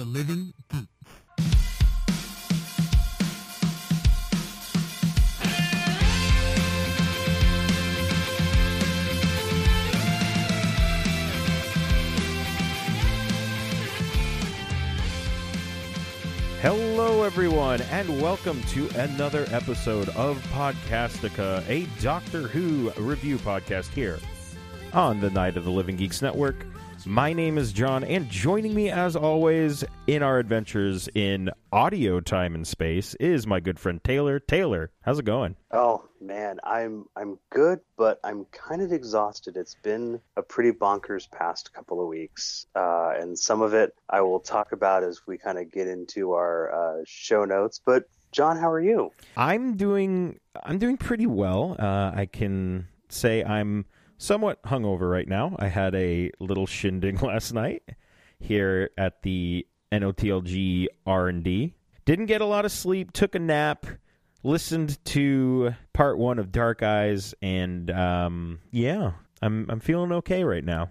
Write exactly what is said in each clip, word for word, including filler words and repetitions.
the Living Geeks. Hello, everyone, and welcome to another episode of Podcastica, a Doctor Who review podcast here on the Night of the Living Geeks Network. My name is John, and joining me, as always, in our adventures in audio time and space is my good friend Taylor. Taylor, how's it going? Oh, man, I'm I'm good, but I'm kind of exhausted. It's been a pretty bonkers past couple of weeks, uh, and some of it I will talk about as we kind of get into our uh, show notes. But John, how are you? I'm doing I'm doing pretty well. Uh, I can say I'm somewhat hungover right now. I had a little shindig last night here at the N O T L G R and D. Didn't get a lot of sleep, took a nap, listened to part one of Dark Eyes, and um, yeah, I'm I'm feeling okay right now.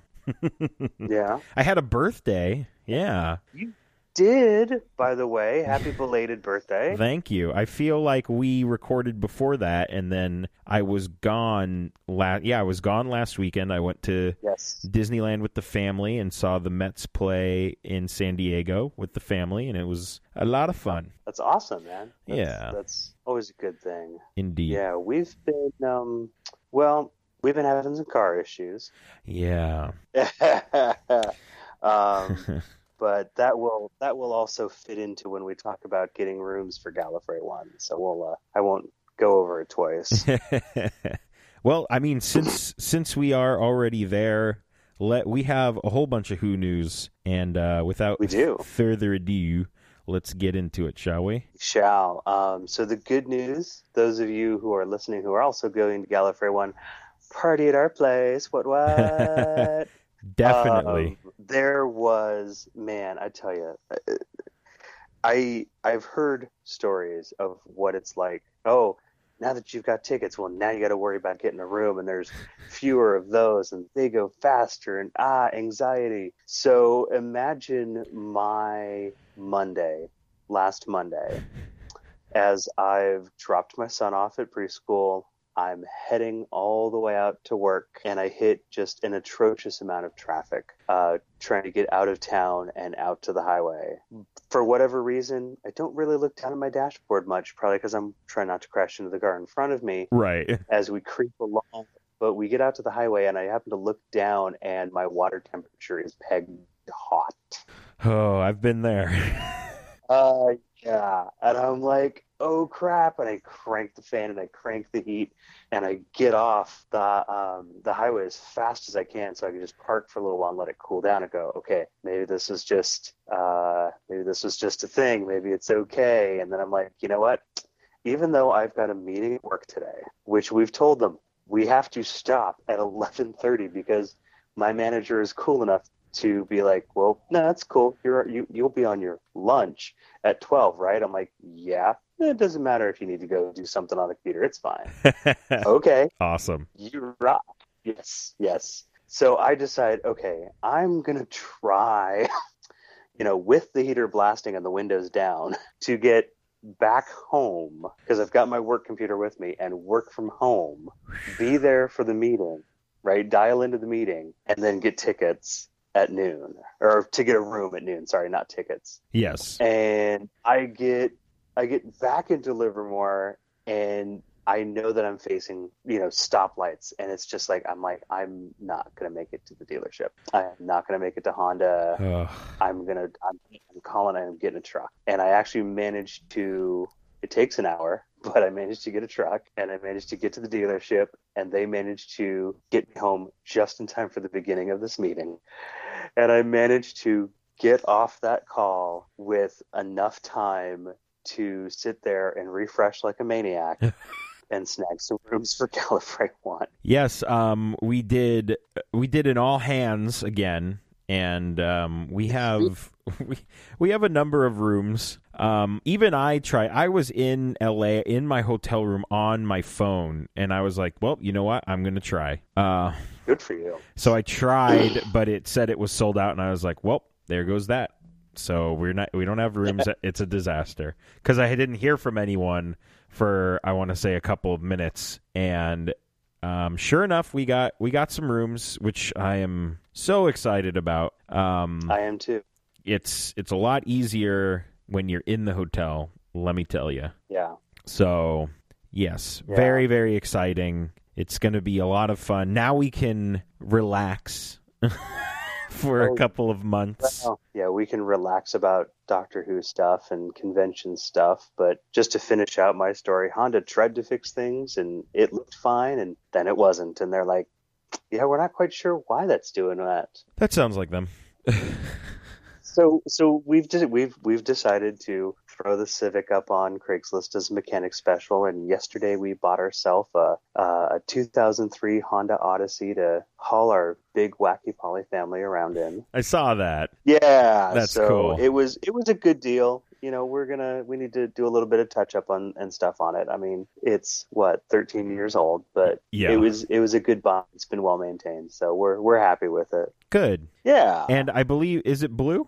Yeah. I had a birthday. Yeah. You did, by the way. Happy belated birthday. Thank you. I feel like we recorded before that, and then I was gone last yeah, I was gone last weekend. I went to yes. Disneyland with the family and saw the Mets play in San Diego with the family, and it was a lot of fun. That's awesome, man. That's, yeah. That's always a good thing. Indeed. Yeah, we've been um well, we've been having some car issues. Yeah. um But that will that will also fit into when we talk about getting rooms for Gallifrey One. So we'll uh, I won't go over it twice. Well, I mean, since since we are already there, let we have a whole bunch of Who news, and uh, without we do. further ado, let's get into it, shall we? Shall. Um, so the good news, those of you who are listening who are also going to Gallifrey One, party at our place. What what? Definitely. Um, there was, man, I tell you, I, I've heard stories of what it's like. Oh, now that you've got tickets, well, now you got to worry about getting a room, and there's fewer of those, and they go faster, and ah, anxiety. So imagine my Monday, last Monday, as I've dropped my son off at preschool. I'm heading all the way out to work, and I hit just an atrocious amount of traffic uh, trying to get out of town and out to the highway. For whatever reason, I don't really look down at my dashboard much, probably because I'm trying not to crash into the car in front of me. Right. As we creep along. But we get out to the highway, and I happen to look down, and my water temperature is pegged hot. Oh, I've been there. uh, yeah. And I'm like, oh crap, and I crank the fan and I crank the heat and I get off the um, the highway as fast as I can so I can just park for a little while and let it cool down and go, okay, maybe this is just uh, maybe this was just a thing, maybe it's okay. And then I'm like, you know what? Even though I've got a meeting at work today, which we've told them we have to stop at eleven thirty because my manager is cool enough to be like, well, no, that's cool. You're you you'll be on your lunch at twelve, right? I'm like, yeah. It doesn't matter if you need to go do something on the computer. It's fine. Okay. Awesome. You rock. Yes. Yes. So I decide, okay, I'm going to try, you know, with the heater blasting and the windows down, to get back home because I've got my work computer with me and work from home, be there for the meeting, right? Dial into the meeting and then get tickets at noon, or to get a room at noon. Sorry, not tickets. Yes. And I get... I get back into Livermore, and I know that I'm facing, you know, stoplights, and it's just like, I'm like, I'm not going to make it to the dealership. I'm not going to make it to Honda. Ugh. I'm going to, I'm, I'm calling, I'm getting a truck. And I actually managed to, it takes an hour, but I managed to get a truck, and I managed to get to the dealership, and they managed to get me home just in time for the beginning of this meeting. And I managed to get off that call with enough time to sit there and refresh like a maniac and snag some rooms for Gallifrey One. Yes, um, we did. We did an all hands again, and um, we have we, we have a number of rooms. Um, even I tried. I was in L A in my hotel room on my phone, and I was like, "Well, you know what? I'm going to try." Uh, Good for you. So I tried, but it said it was sold out, and I was like, "Well, there goes that." So we're not, we don't have rooms. It's a disaster because I didn't hear from anyone for, I want to say, a couple of minutes. And um, sure enough, we got we got some rooms, which I am so excited about. Um, I am too. It's it's a lot easier when you're in the hotel, let me tell you. Yeah. So, yes, yeah. very, very exciting. It's going to be a lot of fun. Now we can relax for oh, a couple of months. Well, yeah, we can relax about Doctor Who stuff and convention stuff. But just to finish out my story, Honda tried to fix things and it looked fine and then it wasn't. And they're like, yeah, we're not quite sure why that's doing that. That sounds like them. So, so we've we've we've decided to throw the Civic up on Craigslist as a mechanic special, and yesterday we bought ourselves a a two thousand three Honda Odyssey to haul our big wacky poly family around in. I saw that. Yeah, that's so cool. It was it was a good deal. You know, we're gonna we need to do a little bit of touch up on and stuff on it. I mean, it's what thirteen years old, but yeah. it was it was a good buy. It's been well maintained, so we're we're happy with it. Good. Yeah, and I believe is it blue?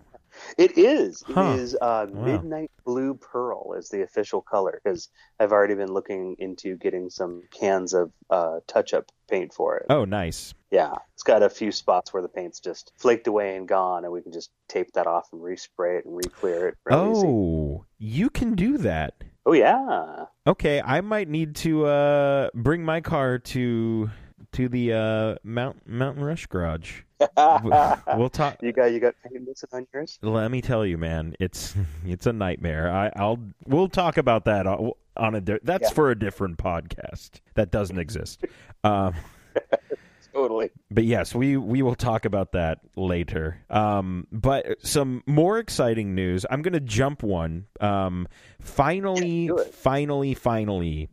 It is. Huh. It is uh, wow. Midnight Blue Pearl is the official color because I've already been looking into getting some cans of uh, touch-up paint for it. Oh, nice. Yeah. It's got a few spots where the paint's just flaked away and gone, and we can just tape that off and respray it and re-clear it. Oh, easy. You can do that. Oh, yeah. Okay, I might need to uh, bring my car to... to the uh, Mount, Mountain Rush garage. We'll talk. You got you got paint missing on yours? Let me tell you, man, it's it's a nightmare. I, I'll we'll talk about that on, on a. Di- that's yeah. for a different podcast that doesn't exist. Um, totally. But yes, we we will talk about that later. Um, but some more exciting news. I'm going to jump one. Um, finally, yeah, finally, finally,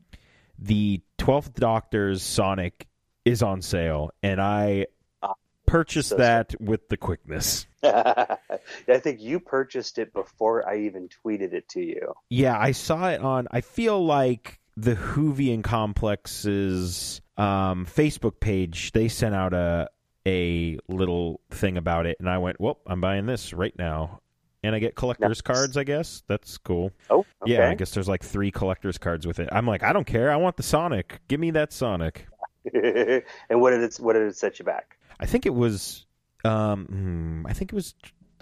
the twelfth Doctor's Sonic is on sale, and I purchased so that with the quickness. I think you purchased it before I even tweeted it to you. Yeah, I saw it on, I feel like the Whovian Complex's um, Facebook page, they sent out a a little thing about it, and I went, well, I'm buying this right now. And I get collector's nice. cards, I guess. That's cool. Oh, okay. Yeah, I guess there's like three collector's cards with it. I'm like, I don't care. I want the Sonic. Give me that Sonic. And what did it what did it set you back? I think it was um I think it was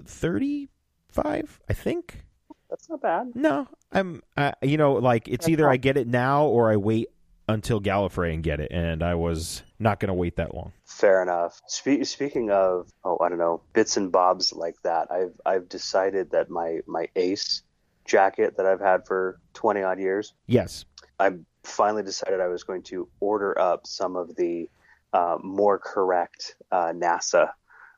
thirty-five, I think. That's not bad. No, I'm I, you know, like it's either I get it now or I wait until Gallifrey and get it, and I was not going to wait that long. Fair enough. Spe- speaking of, oh, I don't know, bits and bobs like that. I've I've decided that my my Ace jacket that I've had for twenty odd years. Yes. I'm finally decided I was going to order up some of the uh, more correct uh, NASA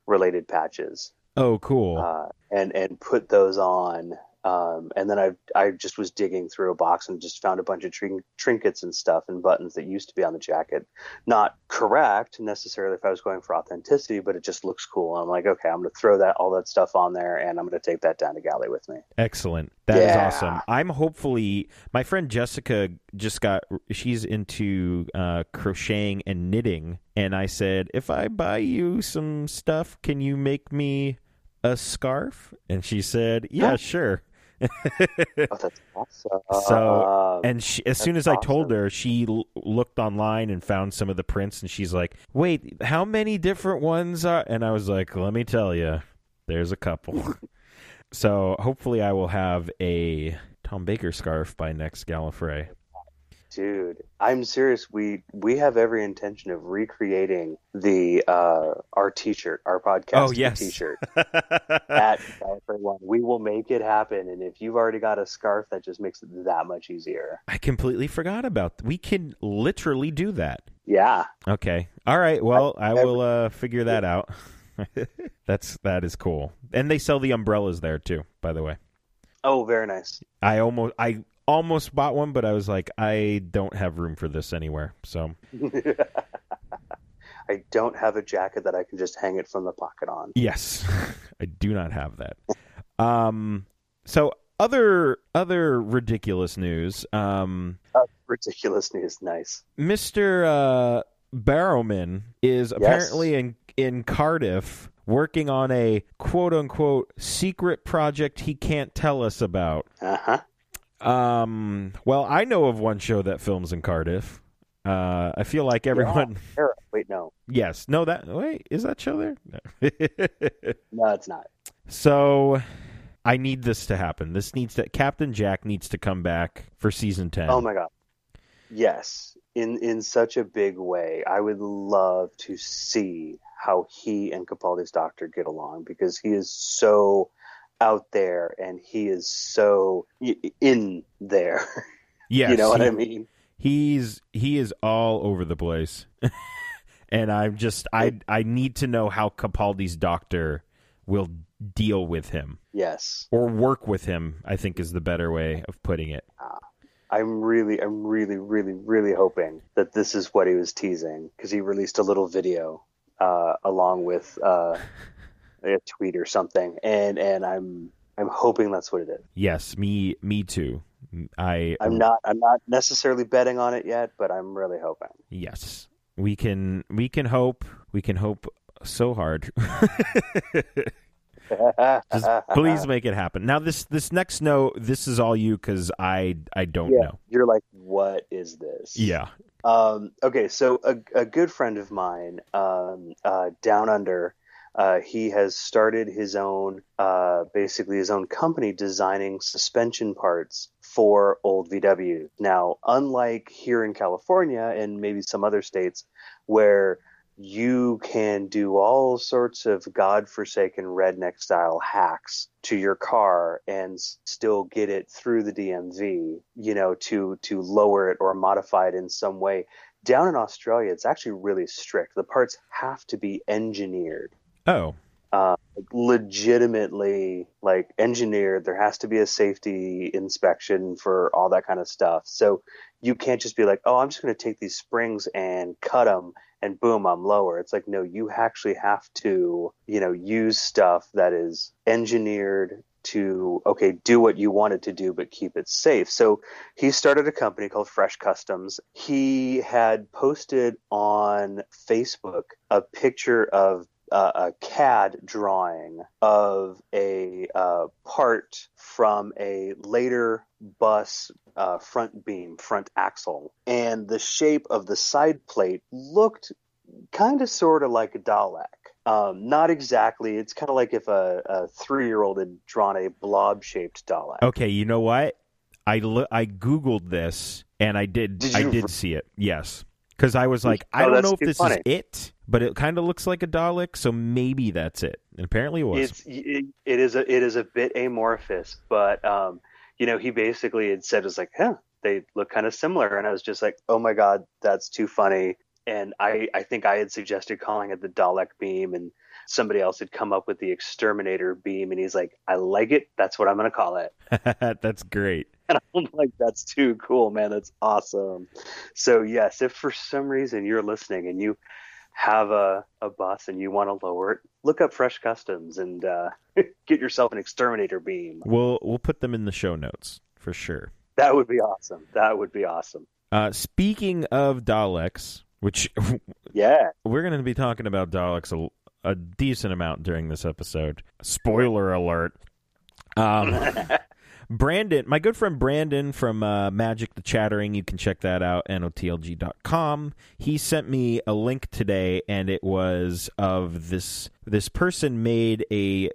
related patches. Oh, cool. Uh, and, and put those on. Um, and then I I just was digging through a box and just found a bunch of trin- trinkets and stuff and buttons that used to be on the jacket. Not correct necessarily if I was going for authenticity, but it just looks cool. And I'm like, okay, I'm going to throw that all that stuff on there, and I'm going to take that down to Galley with me. Excellent. That yeah. is awesome. I'm hopefully my friend Jessica just got she's into uh, crocheting and knitting, and I said, if I buy you some stuff, can you make me a scarf? And she said, yeah, oh. sure. Oh, that's awesome. So, and she, as that's soon as awesome. I told her, she l- looked online and found some of the prints, and she's like, wait, how many different ones are? And I was like, let me tell you, there's a couple. So hopefully I will have a Tom Baker scarf by next Gallifrey. Dude, I'm serious. We we have every intention of recreating the uh, our T-shirt, our podcast oh, yes. T-shirt at Gallifrey One. We will make it happen, and if you've already got a scarf, that just makes it that much easier. I completely forgot about. Th- we can literally do that. Yeah. Okay. All right. Well, I, I will uh, figure that out. That's that is cool, and they sell the umbrellas there too. By the way. Oh, very nice. I almost I. Almost bought one, but I was like, I don't have room for this anywhere. So I don't have a jacket that I can just hang it from the pocket on. Yes, I do not have that. um, so other other ridiculous news. Um, uh, ridiculous news, nice. Mister Uh, Barrowman is apparently yes. in in Cardiff working on a quote-unquote secret project he can't tell us about. Uh-huh. Um, well, I know of one show that films in Cardiff. Uh, I feel like everyone... Yeah. Wait, no. Yes. No, that... Wait, is that show there? No, no it's not. So... I need this to happen. This needs to Captain Jack needs to come back for season ten. Oh my god. Yes. In in such a big way. I would love to see how he and Capaldi's doctor get along, because he is so out there and he is so in there. Yes. You know what he, I mean? He's he is all over the place. And I'm just I I need to know how Capaldi's doctor will deal with him. Yes. Or work with him, I think, is the better way of putting it. Uh, I'm really, I'm really, really, really hoping that this is what he was teasing, because he released a little video uh, along with uh, a tweet or something, and, and I'm I'm hoping that's what it is. Yes, me me too. I I'm not I'm not necessarily betting on it yet, but I'm really hoping. Yes, we can we can hope we can hope. So hard. Just please make it happen. Now this this next note, this is all you, because I I don't yeah, know. You're like, what is this? Yeah. Um, okay, so a, a good friend of mine um, uh, down under, uh, he has started his own, uh, basically his own company designing suspension parts for old V W. Now, unlike here in California and maybe some other states where you can do all sorts of godforsaken redneck style hacks to your car and still get it through the D M V, you know, to to lower it or modify it in some way. Down in Australia, it's actually really strict. The parts have to be engineered. Oh. Uh, legitimately, like, engineered. There has to be a safety inspection for all that kind of stuff. So you can't just be like, oh, I'm just going to take these springs and cut them and boom, I'm lower. It's like, no, you actually have to, you know, use stuff that is engineered to, okay, do what you want it to do, but keep it safe. So he started a company called Fresh Customs. He had posted on Facebook a picture of Uh, a C A D drawing of a uh, part from a later bus uh, front beam, front axle. And the shape of the side plate looked kind of sort of like a Dalek. Um, not exactly. It's kind of like if a, a three-year-old had drawn a blob-shaped Dalek. Okay, you know what? I, lo- I Googled this, and I did, did I did re- see it, yes. Because I was like, I oh, don't know if this funny. is it, but it kind of looks like a Dalek, so maybe that's it. And apparently it was. It's, it, it, is a, it is a bit amorphous, but, um, you know, he basically had said, it was like, huh, they look kind of similar. And I was just like, oh my God, that's too funny. And I, I think I had suggested calling it the Dalek beam, and somebody else had come up with the Exterminator beam, and he's like, I like it. That's what I'm going to call it. That's great. And I'm like, that's too cool, man. That's awesome. So, yes, if for some reason you're listening and you have a, a bus and you want to lower it, look up Fresh Customs and uh, get yourself an Exterminator beam. We'll, we'll put them in the show notes for sure. That would be awesome. That would be awesome. Uh, speaking of Daleks, which yeah, we're going to be talking about Daleks a, a decent amount during this episode. Spoiler alert. Um Brandon, my good friend Brandon from uh, Magic the Chattering, you can check that out, N O T L G dot com. He sent me a link today, and it was of this this person made a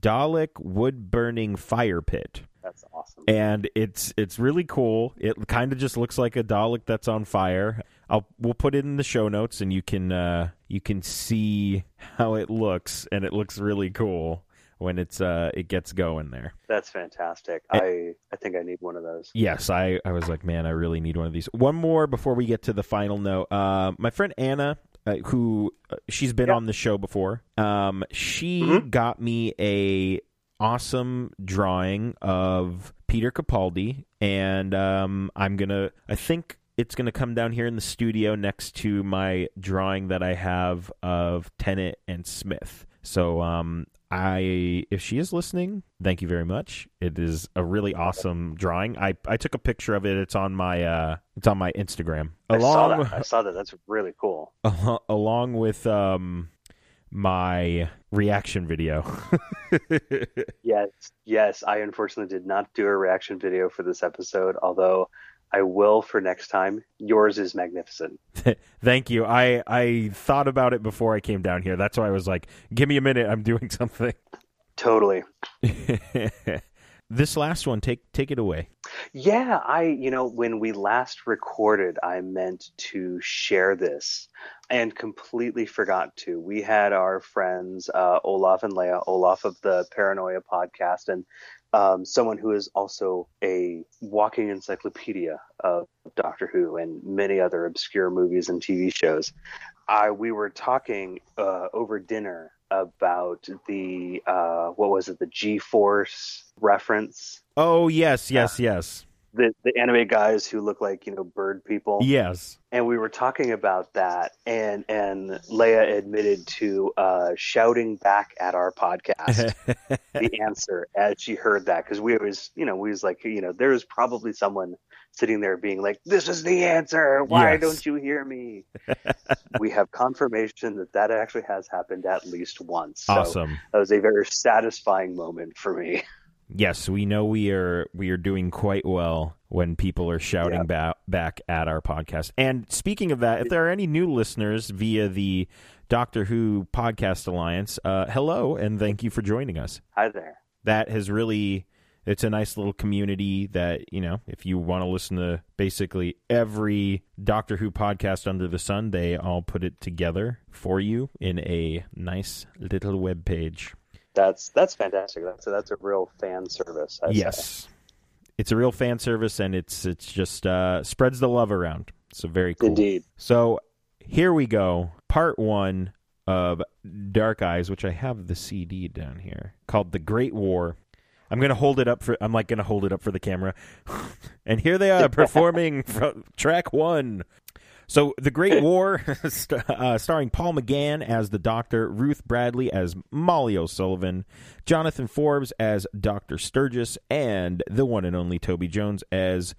Dalek wood-burning fire pit. That's awesome. And it's it's really cool. It kind of just looks like a Dalek that's on fire. I'll we'll put it in the show notes, and you can uh, you can see how it looks, and it looks really cool when it's uh it gets going there. That's fantastic. And I I think I need one of those. Yes, I, I was like, man, I really need one of these. One more before we get to the final note. Uh, my friend Anna, uh, who uh, she's been yep. on the show before. Um, she mm-hmm. got me a awesome drawing of Peter Capaldi, and um, I'm gonna I think it's gonna come down here in the studio next to my drawing that I have of Tennant and Smith. So um. I, if she is listening, thank you very much. It is a really awesome drawing. I, I took a picture of it. It's on my uh, it's on my Instagram. Along, I saw that. I saw that. That's really cool. Uh, along with um, my reaction video. yes, yes. I unfortunately did not do a reaction video for this episode, although I will for next time. Yours is magnificent. Thank you. I, I thought about it before I came down here. That's why I was like, give me a minute. I'm doing something. Totally. This last one, take take it away. Yeah. I, you know, when we last recorded, I meant to share this and completely forgot to. We had our friends, uh, Olaf and Leia, Olaf of the Paranoia podcast, and Um, someone who is also a walking encyclopedia of Doctor Who and many other obscure movies and T V shows. I, we were talking uh, over dinner about the, uh, what was it, the G-Force reference? Oh, yes, yes, uh, yes. The, the anime guys who look like, you know, bird people. Yes. And we were talking about that, and, and Leia admitted to uh, shouting back at our podcast the answer as she heard that. Because we was, you know, we was like, you know, there was probably someone sitting there being like, this is the answer. Why yes. don't you hear me? We have confirmation that that actually has happened at least once. Awesome. So that was a very satisfying moment for me. Yes, we know we are we are doing quite well when people are shouting yep. ba- back at our podcast. And speaking of that, if there are any new listeners via the Doctor Who Podcast Alliance, uh, hello and thank you for joining us. Hi there. That has really, it's a nice little community that, you know, if you want to listen to basically every Doctor Who podcast under the sun, they all put it together for you in a nice little web page. That's that's fantastic. That's a, that's a real fan service. I yes, say. It's a real fan service, and it's it's just uh, spreads the love around. So very cool. Indeed. So here we go. Part one of Dark Eyes, which I have the C D down here, called "The Great War." I'm gonna hold it up for. I'm like gonna hold it up for the camera. And here they are performing from track one. So, The Great War, st- uh, starring Paul McGann as the Doctor, Ruth Bradley as Molly O'Sullivan, Jonathan Forbes as Doctor Sturgis, and the one and only Toby Jones as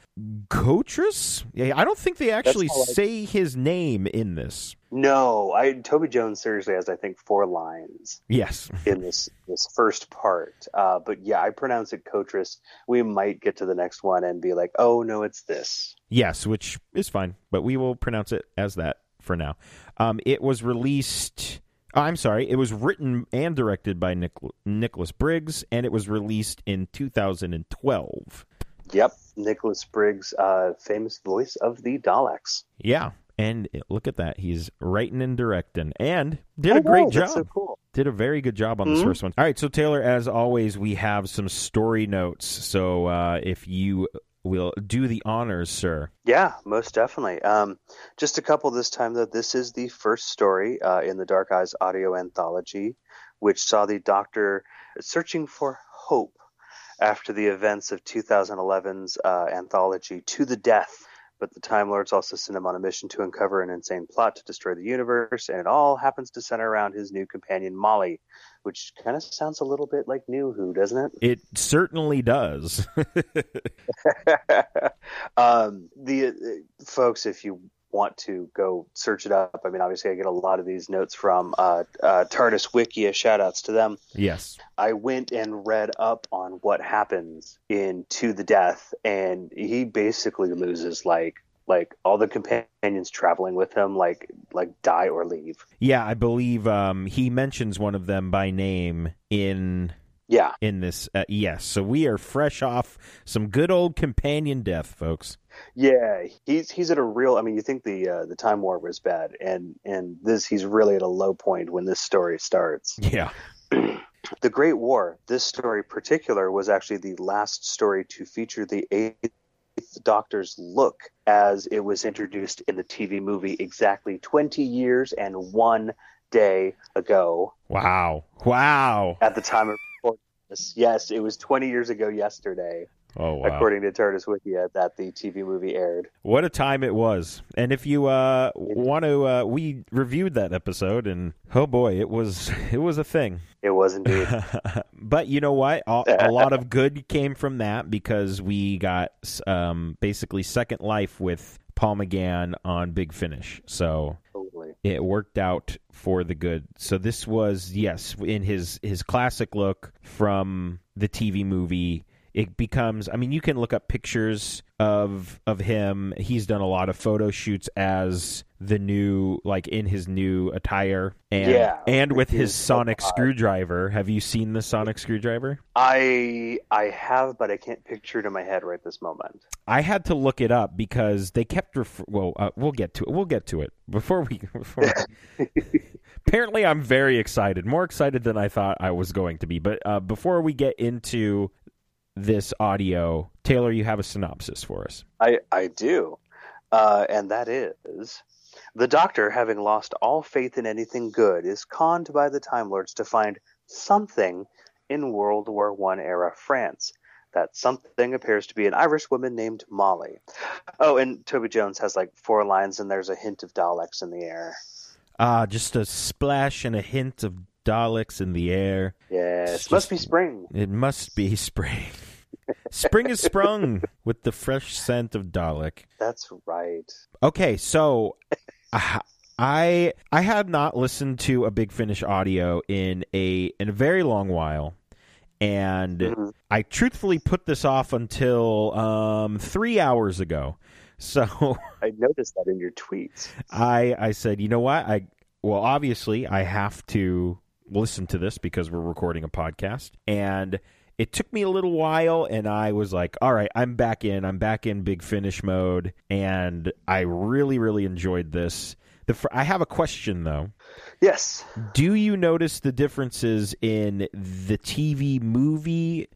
Kotris? Yeah, I don't think they actually I... say his name in this. No, I Toby Jones seriously has, I think, four lines. Yes. in this this first part. Uh, but yeah, I pronounce it Kotris. We might get to the next one and be like, oh, no, it's this. Yes, which is fine, but we will pronounce it as that for now. Um, it was released, I'm sorry, it was written and directed by Nic- Nicholas Briggs, and it was released in two thousand twelve. Yep, Nicholas Briggs, uh, famous voice of the Daleks. Yeah. And look at that. He's writing and directing and did a great job. That's so cool. Did a very good job on mm-hmm. this first one. All right. So, Taylor, as always, we have some story notes. So uh, if you will do the honors, sir. Yeah, most definitely. Um, just a couple this time, though. This is the first story uh, in the Dark Eyes audio anthology, which saw the Doctor searching for hope after the events of two thousand eleven's uh, anthology, To the Death. But the Time Lords also send him on a mission to uncover an insane plot to destroy the universe, and it all happens to center around his new companion, Molly, which kind of sounds a little bit like New Who, doesn't it? It certainly does. um, the uh, folks, if you want to go search it up, I mean, obviously I get a lot of these notes from uh, uh, TARDIS Wikia, shoutouts to them. Yes. I went and read up on what happens in To the Death, and he basically loses, like, like all the companions traveling with him, like, like die or leave. Yeah, I believe um, he mentions one of them by name in yeah in this. Uh, yes, so we are fresh off some good old companion death, folks. Yeah, he's he's at a real. I mean, you think the uh, the Time War was bad, and and this he's really at a low point when this story starts. Yeah. The Great War. This story in particular was actually the last story to feature the eighth. The Doctor's look as it was introduced in the T V movie exactly twenty years and one day ago. Wow. Wow. At the time of recording this. Yes, it was twenty years ago yesterday. Oh, wow. According to TARDIS Wikia, that the T V movie aired. What a time it was. And if you uh, want to, uh, we reviewed that episode, and oh boy, it was it was a thing. It was indeed. But you know what? A, a lot of good came from that, because we got um, basically Second Life with Paul McGann on Big Finish. So totally. It worked out for the good. So this was, yes, in his, his classic look from the T V movie. It becomes, I mean, you can look up pictures of of him. He's done a lot of photo shoots as the new, like in his new attire, and yeah, and with his Sonic so screwdriver. Have you seen the Sonic screwdriver? I I have, but I can't picture it in my head right this moment. I had to look it up because they kept. Ref- well, uh, we'll get to it. We'll get to it before we. Before we... Apparently, I'm very excited, more excited than I thought I was going to be. But uh, before we get into this audio, Taylor, you have a synopsis for us. I, I do. Uh, and that is, the Doctor, having lost all faith in anything good, is conned by the Time Lords to find something in World War One era France. That something appears to be an Irish woman named Molly. Oh, and Toby Jones has like four lines, and there's a hint of Daleks in the air. Ah, just a splash and a hint of Daleks in the air. Yes, it's just, must be spring. It must be spring. Spring is sprung with the fresh scent of Dalek. That's right. Okay, so I, I I have not listened to a Big Finish audio in a in a very long while, and mm-hmm. I truthfully put this off until um, three hours ago. So I noticed that in your tweets. I I said, you know what? I well, obviously, I have to listen to this because we're recording a podcast, and it took me a little while, and I was like, all right, I'm back in I'm back in Big Finish mode, and I really really enjoyed this. The fr- I have a question though. Yes. Do you notice the differences in the T V movie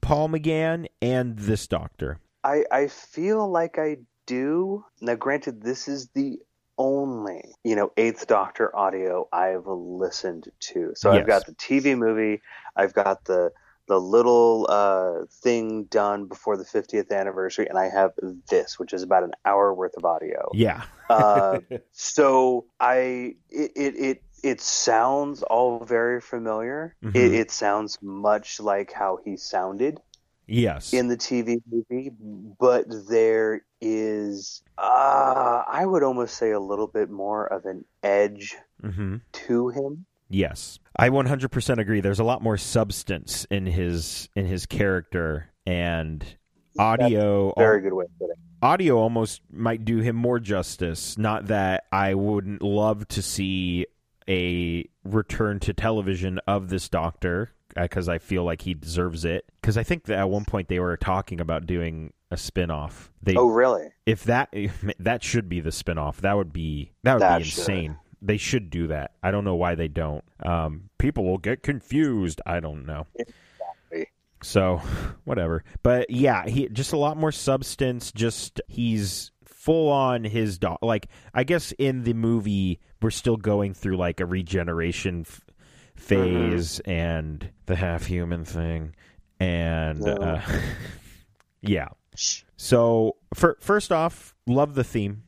Paul McGann and this Doctor? I, I feel like I do. Now granted, this is the only, you know, Eighth Doctor audio I've listened to. So yes. I've got the T V movie, I've got the the little uh, thing done before the fiftieth anniversary, and I have this, which is about an hour worth of audio. Yeah. uh, so I it, it it it sounds all very familiar. Mm-hmm. It, it sounds much like how he sounded. Yes. In the T V movie, but there is, uh, I would almost say a little bit more of an edge mm-hmm. to him. Yes. I one hundred percent agree. There's a lot more substance in his in his character, and audio. Very good way to put it. Audio almost might do him more justice. Not that I wouldn't love to see a return to television of this Doctor, because I feel like he deserves it. Because I think that at one point they were talking about doing a spinoff. They, oh, really? If that if, that should be the spinoff. That would be that would that be insane. Should. They should do that. I don't know why they don't. Um, people will get confused. I don't know. Exactly. So, whatever. But yeah, he just a lot more substance. Just he's full on his dog. Like I guess in the movie we're still going through like a regeneration F- phase mm-hmm. and the half human thing, and yeah. Uh, yeah. So for, first off, love the theme.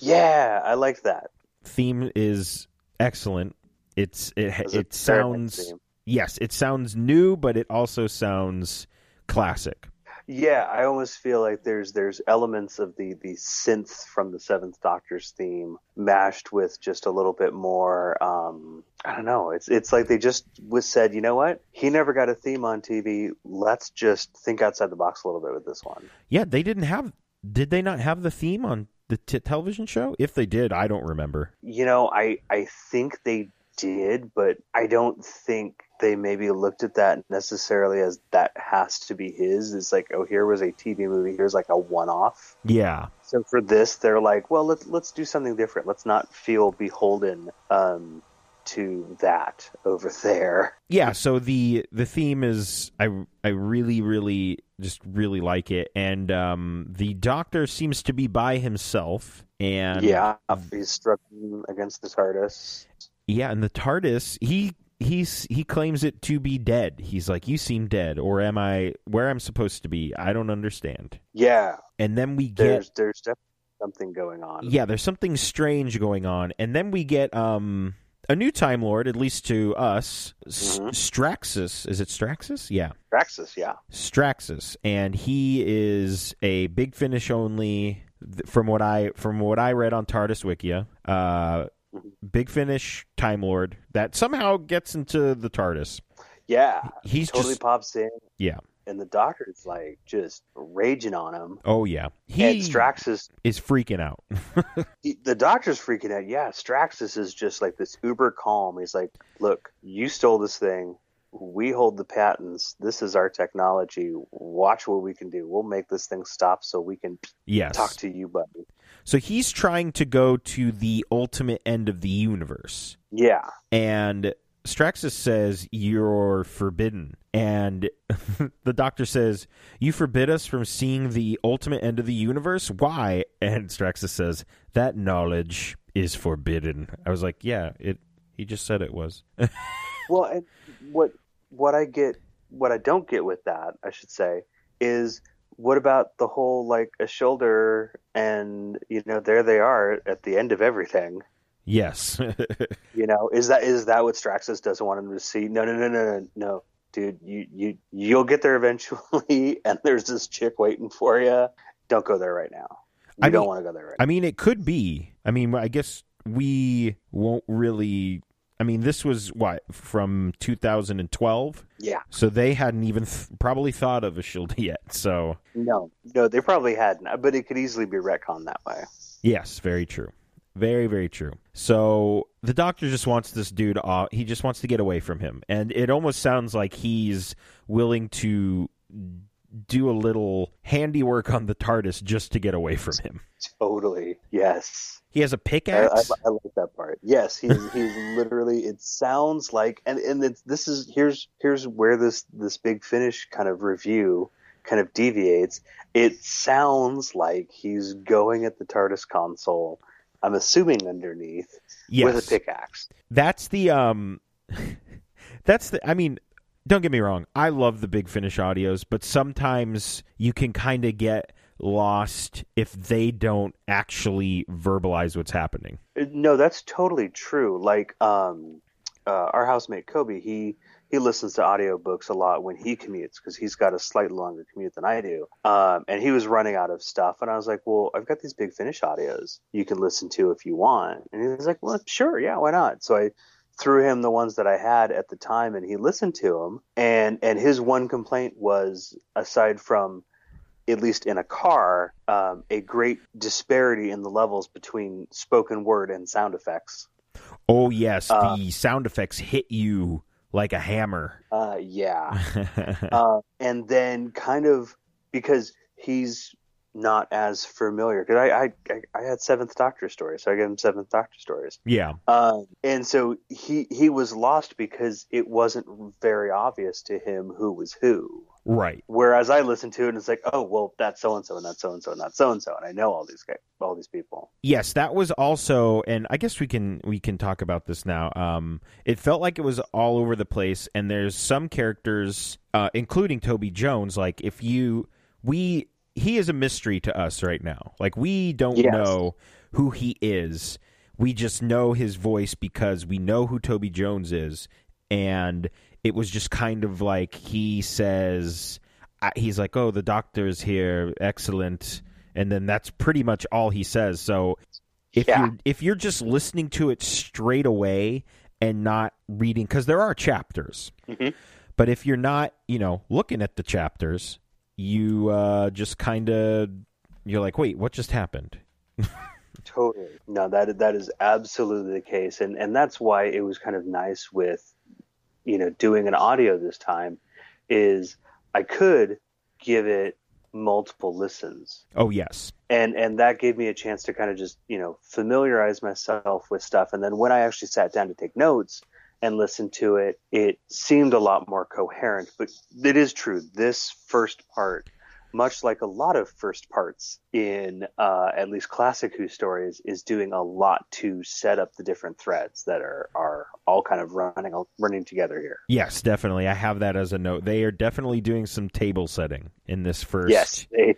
Yeah, I like that. Theme is excellent. It's it it, it sounds theme. Yes, it sounds new, but it also sounds classic. Yeah, I almost feel like there's there's elements of the, the synth from the Seventh Doctor's theme mashed with just a little bit more, um, I don't know, it's it's like they just was said, you know what, he never got a theme on T V, let's just think outside the box a little bit with this one. Yeah, they didn't have, did they not have the theme on the t- television show? If they did, I don't remember. You know, I, I think they did, but I don't think they maybe looked at that necessarily as that has to be his. It's like, oh, here was a T V movie. Here's like a one-off. Yeah. So for this, they're like, well, let's let's do something different. Let's not feel beholden um, to that over there. Yeah. So the the theme is, I I really really just really like it, and um, the Doctor seems to be by himself, and yeah, he's struggling against the TARDIS. Yeah, and the TARDIS, he he's he claims it to be dead. He's like, you seem dead, or am I where I'm supposed to be? I don't understand. Yeah. And then we get there's, there's definitely something going on. Yeah, there's something strange going on. And then we get um a new Time Lord, at least to us, mm-hmm. Straxus. Is it Straxus? Yeah. Straxus, yeah. Straxus. And he is a Big Finish only, from what I from what I read on TARDIS Wikia, uh, Big Finish Time Lord that somehow gets into the TARDIS. Yeah. He's he totally just, pops in. Yeah. And the doctor's like just raging on him. Oh, yeah. He and Straxus is freaking out. he, the doctor's freaking out. Yeah. Straxus is just like this uber calm. He's like, look, you stole this thing. We hold the patents. This is our technology. Watch what we can do. We'll make this thing stop so we can yes. talk to you, buddy. So he's trying to go to the ultimate end of the universe. Yeah. And Straxus says, you're forbidden. And the doctor says, you forbid us from seeing the ultimate end of the universe? Why? And Straxus says, that knowledge is forbidden. I was like, yeah, it. He just said it was. Well, and what what I get, what I don't get with that, I should say, is what about the whole, like, a shoulder and, you know, there they are at the end of everything. Yes. You know, is that is that what Straxus doesn't want him to see? No, no, no, no, no, no. Dude, you, you, you'll get there eventually, and there's this chick waiting for you. Don't go there right now. You I don't want to go there right I now. I mean, it could be. I mean, I guess we won't really... I mean, this was, what, from two thousand twelve? Yeah. So they hadn't even th- probably thought of a shield yet, so... No, no, they probably hadn't, but it could easily be retconned that way. Yes, very true. Very, very true. So the doctor just wants this dude off. He just wants to get away from him, and it almost sounds like he's willing to do a little handiwork on the TARDIS just to get away from him. Totally, yes. He has a pickaxe? I, I, I like that part. Yes, he's, he's literally, it sounds like, and, and it's, this is, here's here's where this, this Big Finish kind of review kind of deviates. It sounds like he's going at the TARDIS console, I'm assuming underneath, yes. with a pickaxe. That's the, um, that's the, I mean, don't get me wrong, I love the Big Finish audios, but sometimes you can kind of get lost if they don't actually verbalize what's happening. No, that's totally true. Like um, uh, our housemate Kobe, he, he listens to audiobooks a lot when he commutes because he's got a slightly longer commute than I do. Um, and he was running out of stuff. And I was like, well, I've got these Big Finish audios you can listen to if you want. And he was like, well, sure. Yeah, why not? So I threw him the ones that I had at the time, and he listened to them. And, and his one complaint was, aside from, at least in a car, um, a great disparity in the levels between spoken word and sound effects. Oh, yes. Uh, the sound effects hit you like a hammer. Uh, yeah. uh, and then kind of because he's not as familiar, because I, I I had Seventh Doctor stories, so I gave him Seventh Doctor stories. Yeah. Um, and so he he was lost because it wasn't very obvious to him who was who. Right. Whereas I listen to it and it's like, oh, well, that's so-and-so and that's so-and-so and that's so-and-so. And I know all these guys, all these people. Yes, that was also, and I guess we can we can talk about this now. Um, it felt like it was all over the place. And there's some characters, uh, including Toby Jones, like if you, we, he is a mystery to us right now. Like we don't yes. know who he is. We just know his voice because we know who Toby Jones is. And it was just kind of like he says, he's like, oh, the doctor's here, excellent. And then that's pretty much all he says. So if, yeah. you're, if you're just listening to it straight away and not reading, because there are chapters. Mm-hmm. But if you're not, you know, looking at the chapters, you uh, just kind of, you're like, wait, what just happened? Totally. No, that that is absolutely the case. And, and that's why it was kind of nice with, you know, doing an audio this time is I could give it multiple listens. Oh, yes. And and that gave me a chance to kind of just, you know, familiarize myself with stuff. And then when I actually sat down to take notes and listen to it, it seemed a lot more coherent. But it is true. This first part much like a lot of first parts in uh, at least classic Who stories, is doing a lot to set up the different threads that are, are all kind of running running together here. Yes, definitely. I have that as a note. They are definitely doing some table setting in this first. Yes, they,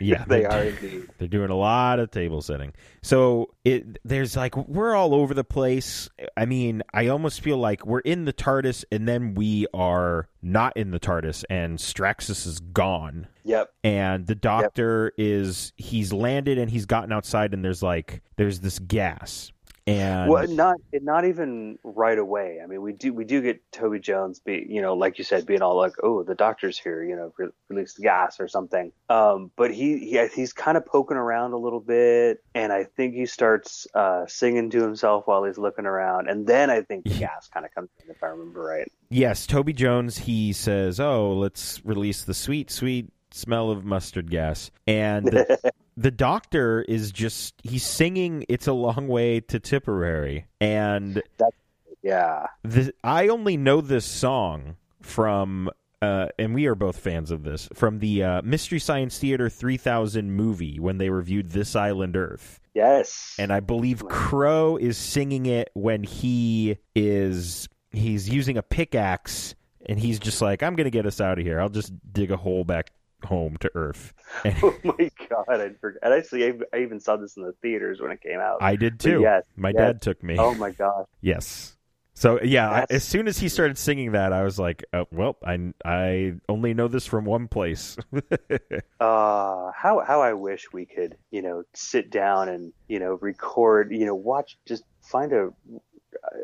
yeah, they are indeed. They're doing a lot of table setting. So it there's like, we're all over the place. I mean, I almost feel like we're in the TARDIS and then we are not in the TARDIS and Straxus is gone. Yep. And the doctor yep. is, he's landed and he's gotten outside and there's like, there's this gas. And well, not not even right away. I mean, we do we do get Toby Jones, be you know, like you said, being all like, "Oh, the doctor's here," you know, re- release the gas or something. Um, but he, he he's kind of poking around a little bit, and I think he starts uh, singing to himself while he's looking around, and then I think the yeah. gas kind of comes in, if I remember right. Yes, Toby Jones. He says, "Oh, let's release the sweet, sweet smell of mustard gas," and. The- The doctor is just, he's singing It's a Long Way to Tipperary. And That's, yeah, the, I only know this song from, uh, and we are both fans of this, from the uh, Mystery Science Theater three thousand movie when they reviewed This Island Earth. Yes. And I believe Crow is singing it when he is, he's using a pickaxe and he's just like, I'm going to get us out of here. I'll just dig a hole back home to Earth. Oh my god, I forgot. And actually, I even saw this in the theaters when it came out. I did too. Yes, my yes. dad took me. Oh my gosh. Yes. So yeah, I, as soon as he started singing that, I was like, oh, well, I I only know this from one place. uh how how I wish we could, you know, sit down and, you know, record, you know, watch, just find a uh,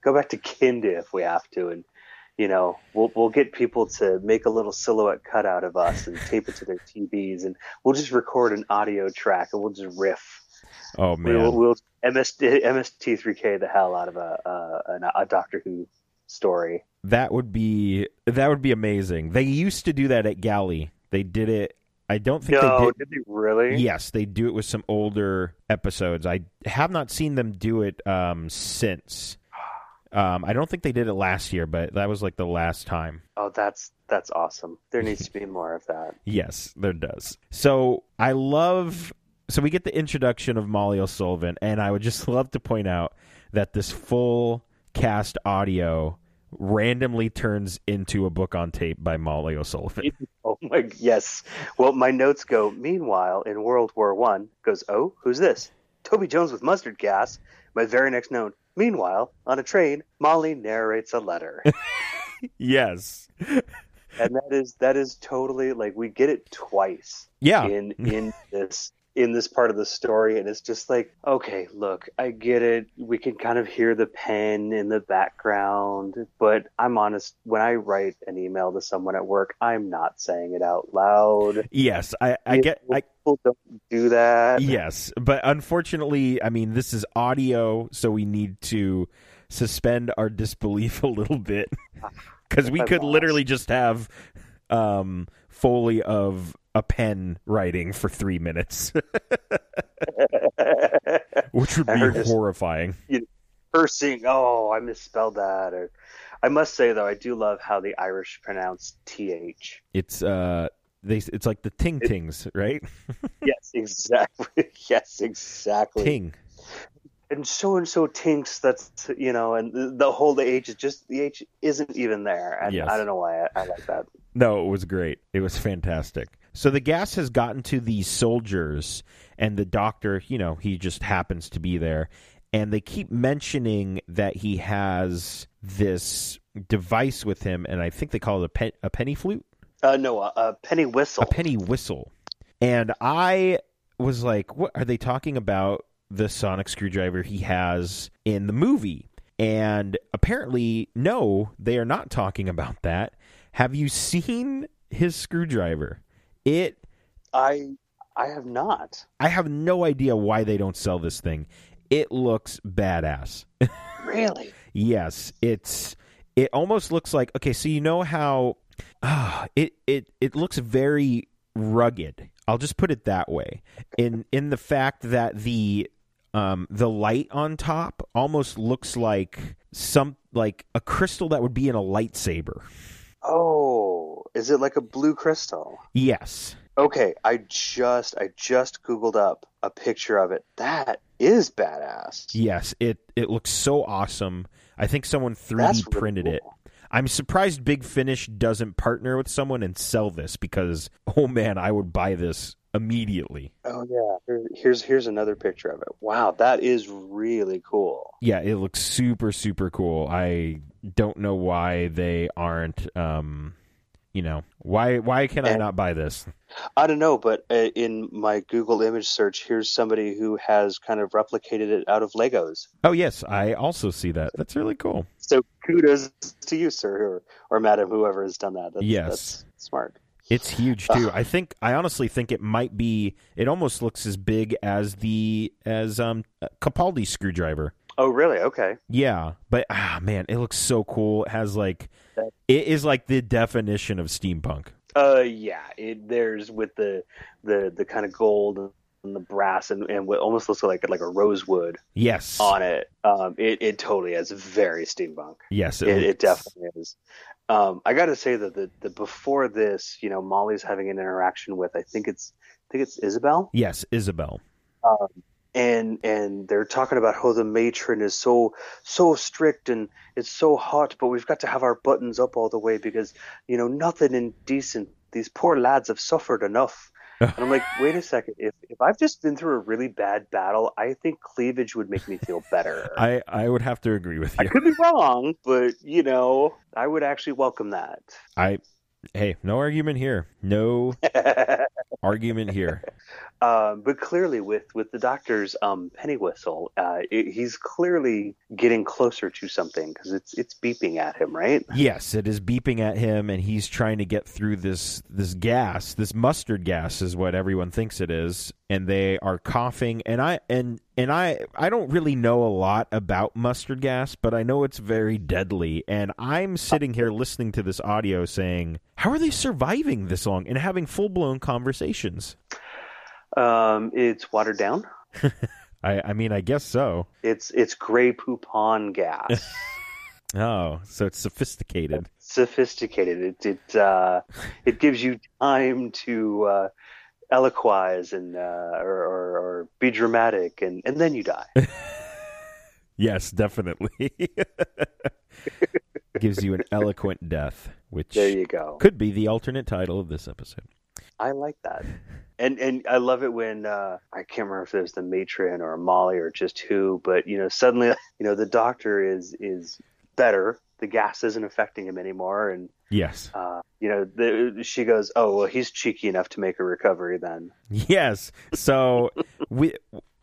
go back to Kinda if we have to, and you know, we'll we'll get people to make a little silhouette cutout of us and tape it to their T Vs, and we'll just record an audio track and we'll just riff. Oh man, we'll, we'll M S T three K the hell out of a, a a Doctor Who story. That would be that would be amazing. They used to do that at Galley. They did it. I don't think no, they did. Did they really? Yes, they do it with some older episodes. I have not seen them do it um, since. Um, I don't think they did it last year, but that was like the last time. Oh, that's that's awesome. There needs to be more of that. Yes, there does. So I love... So we get the introduction of Molly O'Sullivan, and I would just love to point out that this full cast audio randomly turns into a book on tape by Molly O'Sullivan. Oh my... Yes. Well, my notes go, meanwhile, in World War One, goes, oh, who's this? Toby Jones with mustard gas. My very next note, meanwhile, on a train, Molly narrates a letter. Yes. And that is that is totally, like, we get it twice. Yeah. In in this in this part of the story, and it's just like, okay, look, I get it. We can kind of hear the pen in the background, but I'm honest, when I write an email to someone at work, I'm not saying it out loud. Yes, I, I get I people don't do that. Yes, but unfortunately, I mean, this is audio, so we need to suspend our disbelief a little bit, because we could literally just have um, Foley of a pen writing for three minutes, which would be just horrifying. You know, cursing. Oh, I misspelled that. Or, I must say though, I do love how the Irish pronounce T H. It's uh, they. It's like the ting tings, right? Yes, exactly. Yes, exactly. Ting. And so and so tinks. That's, you know, and the, the whole the H is just the H isn't even there. And yes. I don't know why I, I like that. No, it was great. It was fantastic. So the gas has gotten to the soldiers, and the doctor, you know, he just happens to be there. And they keep mentioning that he has this device with him, and I think they call it a, pen, a penny flute? Uh, no, a, a penny whistle. A penny whistle. And I was like, what are they talking about? The sonic screwdriver he has in the movie. And apparently, no, they are not talking about that. Have you seen his screwdriver? It, I, I have not. I have no idea why they don't sell this thing. It looks badass. Really? Yes. It's. It almost looks like, okay. So you know how uh, it it it looks very rugged. I'll just put it that way. In in the fact that the um the light on top almost looks like some like a crystal that would be in a lightsaber. Oh. Is it like a blue crystal? Yes. Okay, I just I just Googled up a picture of it. That is badass. Yes, it, it looks so awesome. I think someone three D printed really cool. it. I'm surprised Big Finish doesn't partner with someone and sell this because, oh man, I would buy this immediately. Oh yeah, here's here's another picture of it. Wow, that is really cool. Yeah, it looks super, super cool. I don't know why they aren't... Um, You know, why why can and, I not buy this? I don't know, but in my Google image search, here's somebody who has kind of replicated it out of Legos. Oh, yes. I also see that. That's really cool. So kudos to you, sir, or, or madam, whoever has done that. That's, yes. That's smart. It's huge, too. Uh, I think I honestly think it might be it almost looks as big as the as um, Capaldi's screwdriver. Oh, really? Okay. Yeah. But, ah, man, it looks so cool. It has, like, it is, like, the definition of steampunk. Uh, yeah. It, there's with the, the, the kind of gold and the brass and, and what almost looks like like a rosewood yes. on it. Um, it, it totally is very steampunk. Yes. It, it, it definitely is. Um, I got to say that the, the before this, you know, Molly's having an interaction with, I think it's, I think it's Isabel. Yes, Isabel. Um, And and they're talking about how the matron is so so strict and it's so hot, but we've got to have our buttons up all the way because, you know, nothing indecent. These poor lads have suffered enough. And I'm like, wait a second. If if I've just been through a really bad battle, I think cleavage would make me feel better. I, I would have to agree with you. I could be wrong, but, you know, I would actually welcome that. I Hey, no argument here. No argument here. Uh, but clearly with, with the doctor's um, penny whistle, uh, it, he's clearly getting closer to something because it's it's beeping at him, right? Yes, it is beeping at him, and he's trying to get through this this gas. This mustard gas is what everyone thinks it is, and they are coughing. And I and and I I don't really know a lot about mustard gas, but I know it's very deadly. And I'm sitting here listening to this audio saying, "How are they surviving this long and having full blown conversations?" Um, it's watered down. I, I mean, I guess so. It's it's gray poupon gas. Oh, so it's sophisticated. It's sophisticated. It it uh, it gives you time to uh, eloquize and uh, or, or, or be dramatic, and, and then you die. Yes, definitely. Gives you an eloquent death, which there you go. Could be the alternate title of this episode. I like that. And and I love it when, uh, I can't remember if it was the matron or Molly or just who, but, you know, suddenly, you know, the doctor is is better. The gas isn't affecting him anymore. And, yes, uh, you know, the, she goes, oh, well, he's cheeky enough to make a recovery then. Yes. So we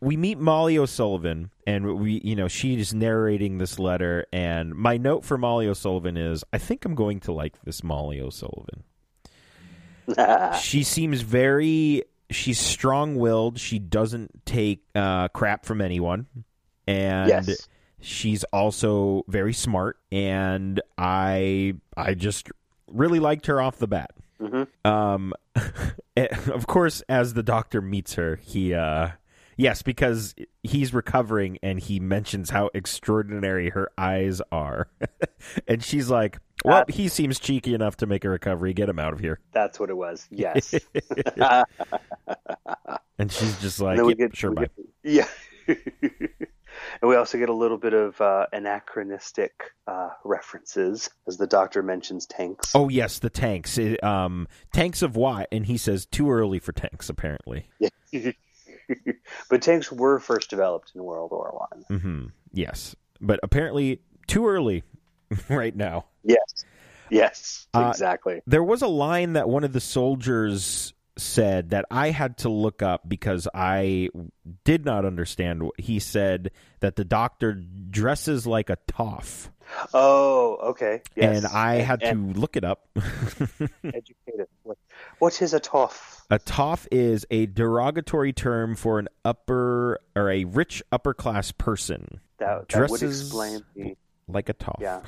we meet Molly O'Sullivan and, we you know, she's narrating this letter. And my note for Molly O'Sullivan is, I think I'm going to like this Molly O'Sullivan. She seems very, she's strong-willed. She doesn't take uh, crap from anyone. And yes. She's also very smart. And I I just really liked her off the bat. Mm-hmm. Um, of course, as the doctor meets her, he, uh, yes, because he's recovering and he mentions how extraordinary her eyes are. And she's like, well, he seems cheeky enough to make a recovery. Get him out of here. That's what it was. Yes. And she's just like, we get, yeah, sure, we bye. Get, yeah. And we also get a little bit of uh, anachronistic uh, references, as the doctor mentions tanks. Oh, yes, the tanks. It, um, tanks of what? And he says, too early for tanks, apparently. But tanks were first developed in World War One. Mm-hmm. Yes. But apparently too early. Right now. Yes. Yes, exactly. Uh, there was a line that one of the soldiers said that I had to look up because I did not understand. He said that the doctor dresses like a toff. Oh, okay. Yes. And I had and, to look it up. Educated. What, what is a toff? A toff is a derogatory term for an upper or a rich upper class person. That, that would explain the... Like a toff. Yeah,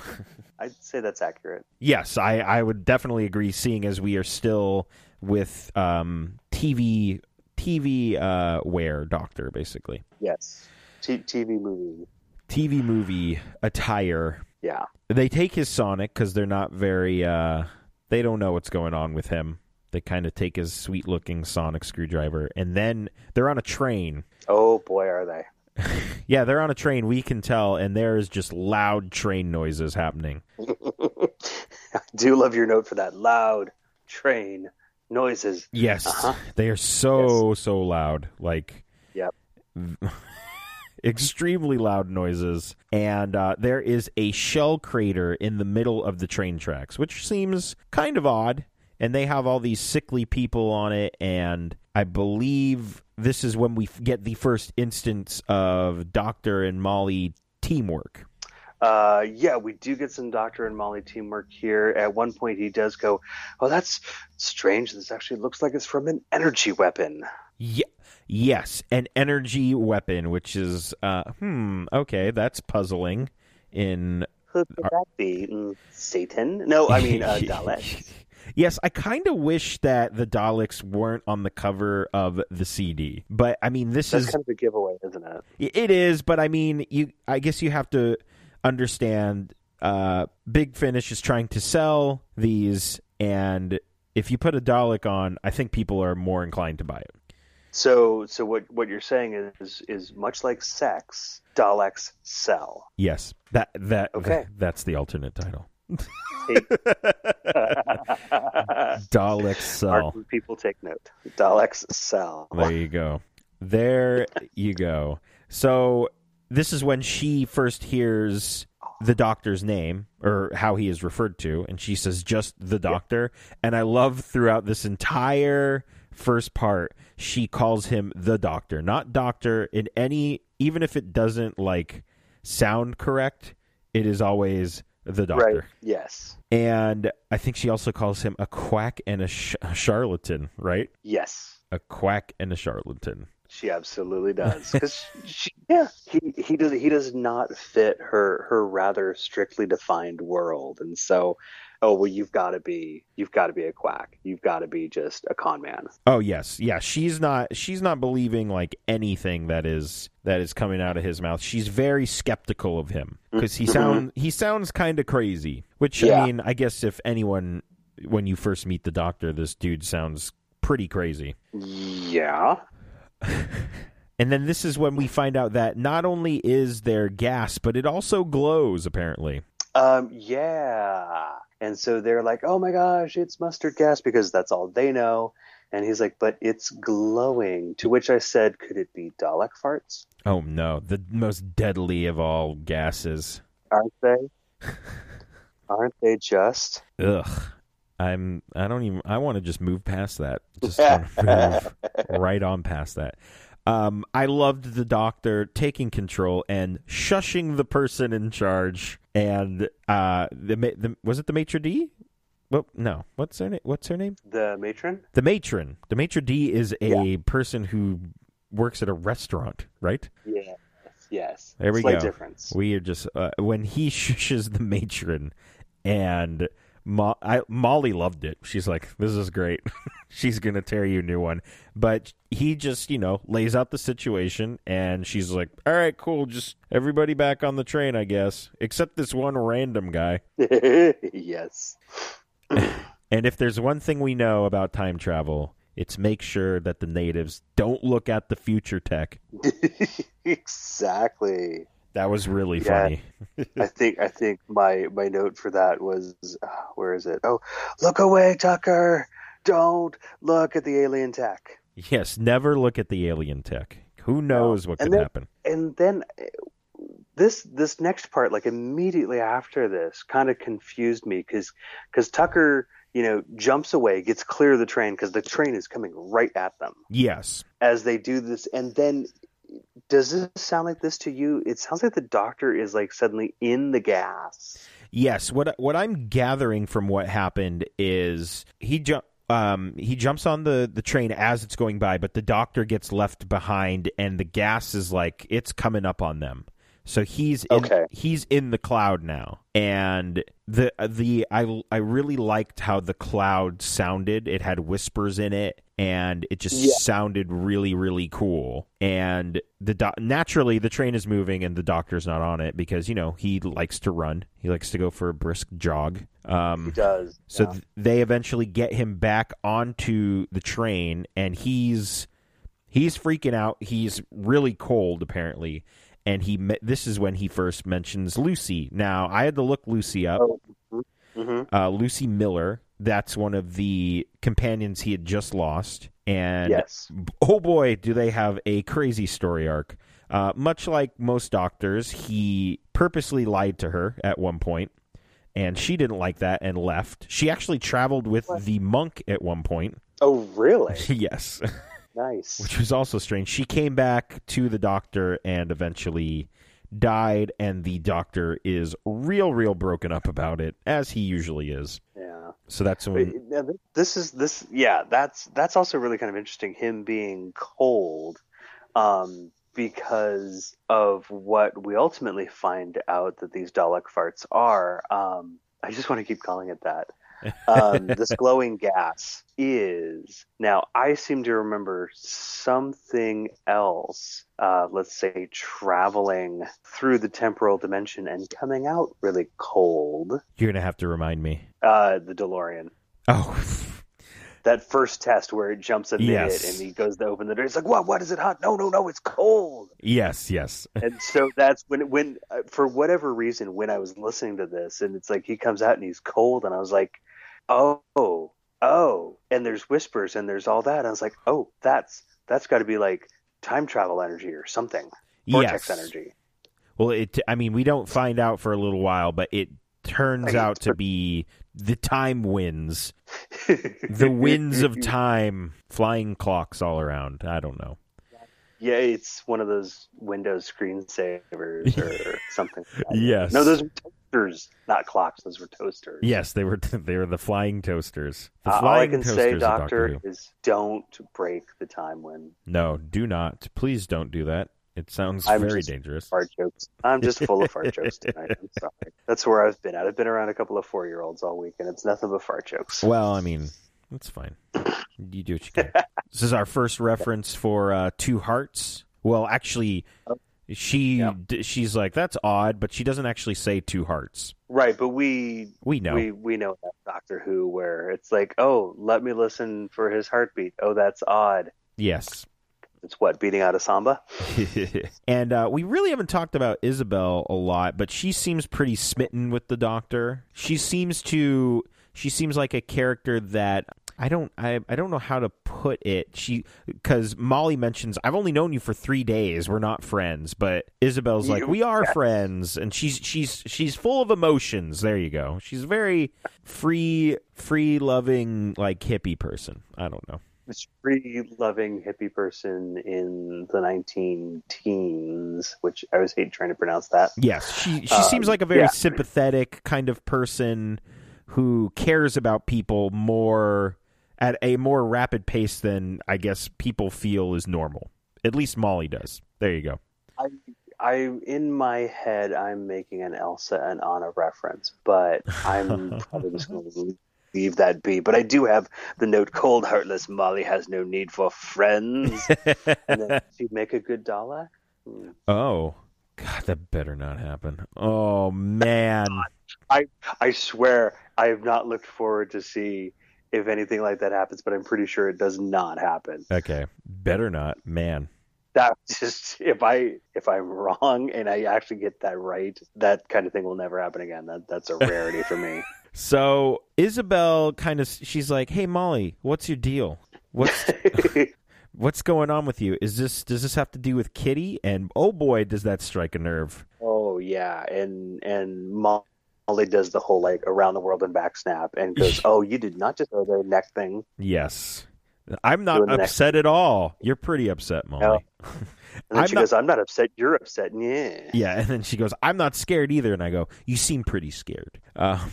I'd say that's accurate. Yes, I, I would definitely agree, seeing as we are still with um, T V T V uh, wear doctor, basically. Yes, T- TV movie. T V movie attire. Yeah. They take his Sonic because they're not very, uh, they don't know what's going on with him. They kind of take his sweet-looking sonic screwdriver, and then they're on a train. Oh, boy, are they. Yeah, they're on a train, we can tell, and there is just loud train noises happening. I do love your note for that. Loud train noises. Yes. Uh-huh. They are so, yes. so loud. Like, yep. Extremely loud noises. And uh, there is a shell crater in the middle of the train tracks, which seems kind of odd. And they have all these sickly people on it, and I believe this is when we get the first instance of Doctor and Molly teamwork. Uh, yeah, we do get some Doctor and Molly teamwork here. At one point, he does go, oh, that's strange. This actually looks like it's from an energy weapon. Yeah. Yes, an energy weapon, which is, uh, hmm, okay, that's puzzling. In Who could our... that be? Mm, Satan? No, I mean uh, Dalek. Yes, I kind of wish that the Daleks weren't on the cover of the C D. But, I mean, this That's is... kind of a giveaway, isn't it? It is, but, I mean, you. I guess you have to understand uh, Big Finish is trying to sell these, and if you put a Dalek on, I think people are more inclined to buy it. So so what, what you're saying is, is much like sex, Daleks sell. Yes, that that, okay. that that's the alternate title. Daleks sell. Martin, people take note. Daleks sell. There you go. There you go. So this is when she first hears the Doctor's name, or how he is referred to, and she says just the Doctor. Yep. And I love throughout this entire first part, she calls him the Doctor, not Doctor in any, even if it doesn't like sound correct, it is always the Doctor. Right. Yes. And I think she also calls him a quack and a, sh- a charlatan, right? Yes. A quack and a charlatan. She absolutely does. Because she, yeah, he he does he does not fit her her rather strictly defined world, and so, oh well, you've got to be you've got to be a quack, you've got to be just a con man. Oh yes, yeah. She's not she's not believing like anything that is that is coming out of his mouth. She's very skeptical of him because he sound he sounds kind of crazy. Which yeah. I mean, I guess if anyone, when you first meet the Doctor, this dude sounds pretty crazy. Yeah. And then this is when we find out that not only is there gas, but it also glows, apparently. Um, yeah. And so they're like, oh my gosh, it's mustard gas, because that's all they know. And he's like, but it's glowing. To which I said, could it be Dalek farts? Oh no, the most deadly of all gases. Aren't they? Aren't they just? Ugh. I'm, I don't even, I want to just move past that. Just want to move right on past that. Um, I loved the Doctor taking control and shushing the person in charge. And, uh, the, the was it the maitre d'? Well, no. What's her name? What's her name? The matron? The matron. The maitre d' is a yeah. person who works at a restaurant, right? Yeah. Yes. There we Slight go. Difference. We are just, uh, when he shushes the matron and, Mo- I, Molly loved it. She's like, this is great. She's going to tear you a new one. But he just, you know, lays out the situation, and she's like, all right, cool. Just everybody back on the train, I guess, except this one random guy. Yes. And if there's one thing we know about time travel, it's make sure that the natives don't look at the future tech. Exactly. That was really yeah. funny. I think I think my, my note for that was, uh, where is it? Oh, look away, Tucker. Don't look at the alien tech. Yes, never look at the alien tech. Who knows what and could then, happen. And then this this next part, like immediately after this, kind of confused me because because Tucker, you know, jumps away, gets clear of the train because the train is coming right at them. Yes. As they do this, and then... Does this sound like this to you? It sounds like the Doctor is like suddenly in the gas. Yes. What what I'm gathering from what happened is he ju- um he jumps on the, the train as it's going by, but the Doctor gets left behind, and the gas is like it's coming up on them. So he's in, okay. He's in the cloud now, and the the I I really liked how the cloud sounded. It had whispers in it, and it just yeah. sounded really really cool. And the do- naturally the train is moving, and the doctor's not on it because you know he likes to run. He likes to go for a brisk jog. Um, he does. So yeah. th- they eventually get him back onto the train, and he's he's freaking out. He's really cold apparently. And he this is when he first mentions Lucy. Now, I had to look Lucy up. Oh. Mm-hmm. Uh, Lucy Miller. That's one of the companions he had just lost. And, yes. oh boy, do they have a crazy story arc. Uh, much like most doctors, he purposely lied to her at one point, and she didn't like that and left. She actually traveled with what? the monk at one point. Oh, really? Yes. Nice. Which was also strange. She came back to the doctor and eventually died, and the doctor is real, real broken up about it, as he usually is. Yeah. So that's when Wait, this is this. Yeah, that's that's also really kind of interesting. Him being cold, um, because of what we ultimately find out that these Dalek farts are. Um, I just want to keep calling it that. um, this glowing gas is now. I seem to remember something else. Uh, let's say traveling through the temporal dimension and coming out really cold. You're gonna have to remind me. Uh, the DeLorean. Oh, that first test where it jumps into yes. it and he goes to open the door. It's like, what? What is it hot? No, no, no! It's cold. Yes, yes. And so that's when, when uh, for whatever reason, when I was listening to this, and it's like he comes out and he's cold, and I was like, oh. Oh, and there's whispers and there's all that. I was like, oh, that's that's got to be like time travel energy or something. Vortex yes. energy. Well, it. I mean, we don't find out for a little while, but it turns out to be the time winds. The winds of time. Flying clocks all around. I don't know. Yeah, it's one of those Windows screensavers or something. Like that. Yes. No, those were toasters, not clocks. Those were toasters. Yes, they were. T- they were the flying toasters. The uh, flying all I can say, Doctor, Doctor is don't break the time wind. No, do not. Please don't do that. It sounds I'm very dangerous. Fart jokes. I'm just full of fart jokes tonight. I'm sorry. That's where I've been at. I've been around a couple of four-year-olds all week, and it's nothing but fart jokes. Well, I mean, that's fine. You do what you can. This is our first reference for uh, Two Hearts. Well, actually, she yeah. d- she's like, that's odd, but she doesn't actually say Two Hearts. Right, but we we know we, we know that Doctor Who where it's like, oh, let me listen for his heartbeat. Oh, that's odd. Yes. It's what, beating out of samba? And uh, we really haven't talked about Isabel a lot, but she seems pretty smitten with the Doctor. She seems to... She seems like a character that I don't I, I don't know how to put it. She because Molly mentions I've only known you for three days. We're not friends, but Isabel's you, like we are yes. friends, and she's she's she's full of emotions. There you go. She's a very free free loving like hippie person. I don't know. Free loving hippie person in the nineteen teens, which I always hate trying to pronounce that. Yes, she she um, seems like a very yeah. sympathetic kind of person. Who cares about people more at a more rapid pace than I guess people feel is normal. At least Molly does. There you go. I, I in my head, I'm making an Elsa and Anna reference, but I'm probably just going to leave that be. But I do have the note: "Cold, heartless Molly has no need for friends." And then, if you make a good Dalek. Mm. Oh God, that better not happen. Oh man. I I swear I have not looked forward to see if anything like that happens, but I'm pretty sure it does not happen. Okay, better not, man. That just if I if I'm wrong and I actually get that right, that kind of thing will never happen again. That that's a rarity for me. So Isabel kind of she's like, "Hey Molly, what's your deal? What's what's going on with you? Is this does this have to do with Kitty?" And oh boy, does that strike a nerve. Oh yeah, and and Molly. Molly does the whole, like, around the world and back snap and goes, oh, you did not just know the neck thing. Yes. I'm not upset at all. You're pretty upset, Molly. No. And then I'm she not... goes, I'm not upset. You're upset. Yeah. Yeah. And then she goes, I'm not scared either. And I go, you seem pretty scared. Uh,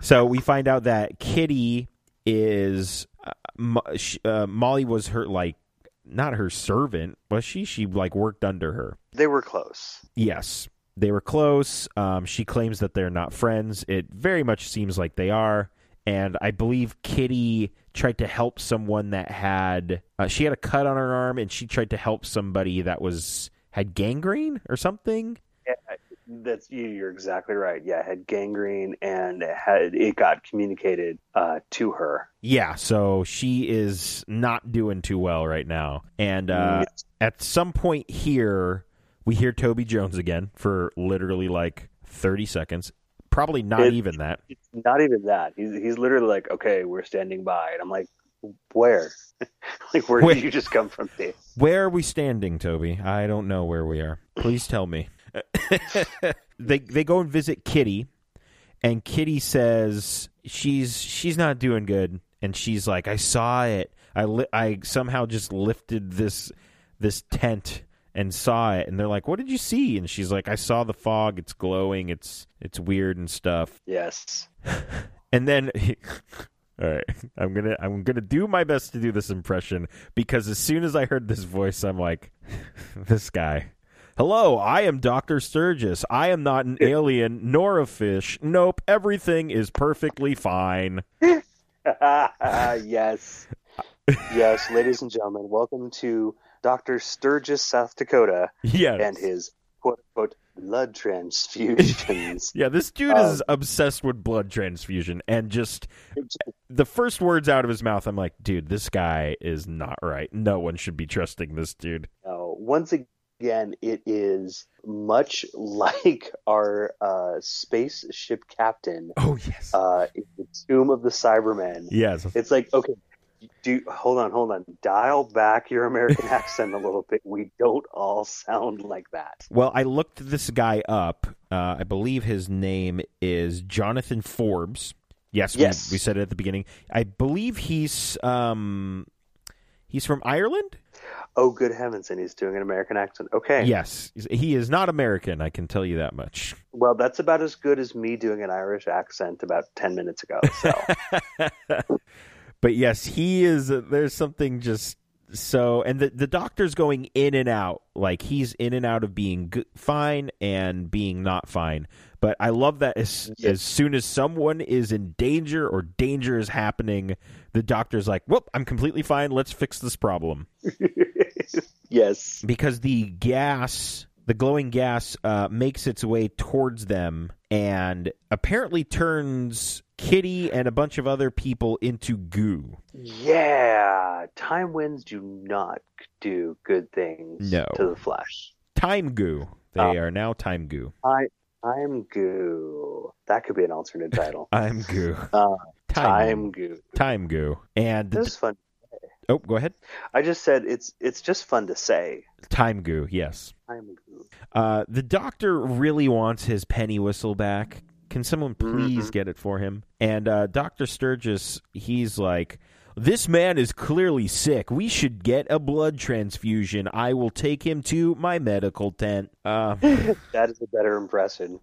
so we find out that Kitty is, uh, uh, Molly was her, like, not her servant, was she? She, like, worked under her. They were close. Yes. They were close. Um, she claims that they're not friends. It very much seems like they are. And I believe Kitty tried to help someone that had... Uh, she had a cut on her arm, and she tried to help somebody that was had gangrene or something. Yeah, that's you. You're exactly right. Yeah, had gangrene, and it, had, it got communicated uh, to her. Yeah, so she is not doing too well right now. And uh, yes. At some point here, we hear Toby Jones again for literally like thirty seconds. Probably not it, even that. It's not even that. He's he's literally like, okay, we're standing by. And I'm like, where? like, where, where did you just come from, Dave? Where are we standing, Toby? I don't know where we are. Please tell me. they they go and visit Kitty. And Kitty says she's she's not doing good. And she's like, I saw it. I, li- I somehow just lifted this this tent and saw it. And they're like, what did you see? And she's like, I saw the fog. It's glowing. It's it's weird and stuff. Yes. And then, all right, I'm going to I'm going to do my best to do this impression, because as soon as I heard this voice, I'm like, this guy. Hello, I am Doctor Sturgis. I am not an alien nor a fish. Nope. Everything is perfectly fine. Yes. Yes, ladies and gentlemen, welcome to Doctor Sturgis, South Dakota, yes. And his quote-unquote blood transfusions. Yeah, this dude um, is obsessed with blood transfusion, and just the first words out of his mouth, I'm like, dude, this guy is not right. No one should be trusting this dude. No, once again, it is much like our uh, spaceship captain. Oh, yes. Uh, in the Tomb of the Cybermen. Yes. It's like, okay. Do hold on, hold on. Dial back your American accent a little bit. We don't all sound like that. Well, I looked this guy up. Uh, I believe his name is Jonathan Forbes. Yes, yes. We, we said it at the beginning. I believe he's um, he's from Ireland. Oh, good heavens! And he's doing an American accent. Okay. Yes, he is not American. I can tell you that much. Well, that's about as good as me doing an Irish accent about ten minutes ago. So. But yes, he is, there's something just so, and the, the doctor's going in and out, like he's in and out of being good, fine and being not fine. But I love that as, yes. as soon as someone is in danger or danger is happening, the doctor's like, whoop, I'm completely fine. Let's fix this problem. Yes. Because the gas, the glowing gas uh, makes its way towards them and apparently turns Kitty and a bunch of other people into goo. Yeah. Time winds do not do good things no. to the flesh. Time goo. They um, are now time goo. I, I'm goo. That could be an alternate title. I'm goo. Uh, time, time goo. Time goo. And this is fun to say. Oh, go ahead. I just said it's it's just fun to say. Time goo, yes. Time goo. Uh, the doctor really wants his penny whistle back. Can someone please mm-hmm. get it for him? And uh, Doctor Sturgis, he's like, this man is clearly sick. We should get a blood transfusion. I will take him to my medical tent. Uh, that is a better impression.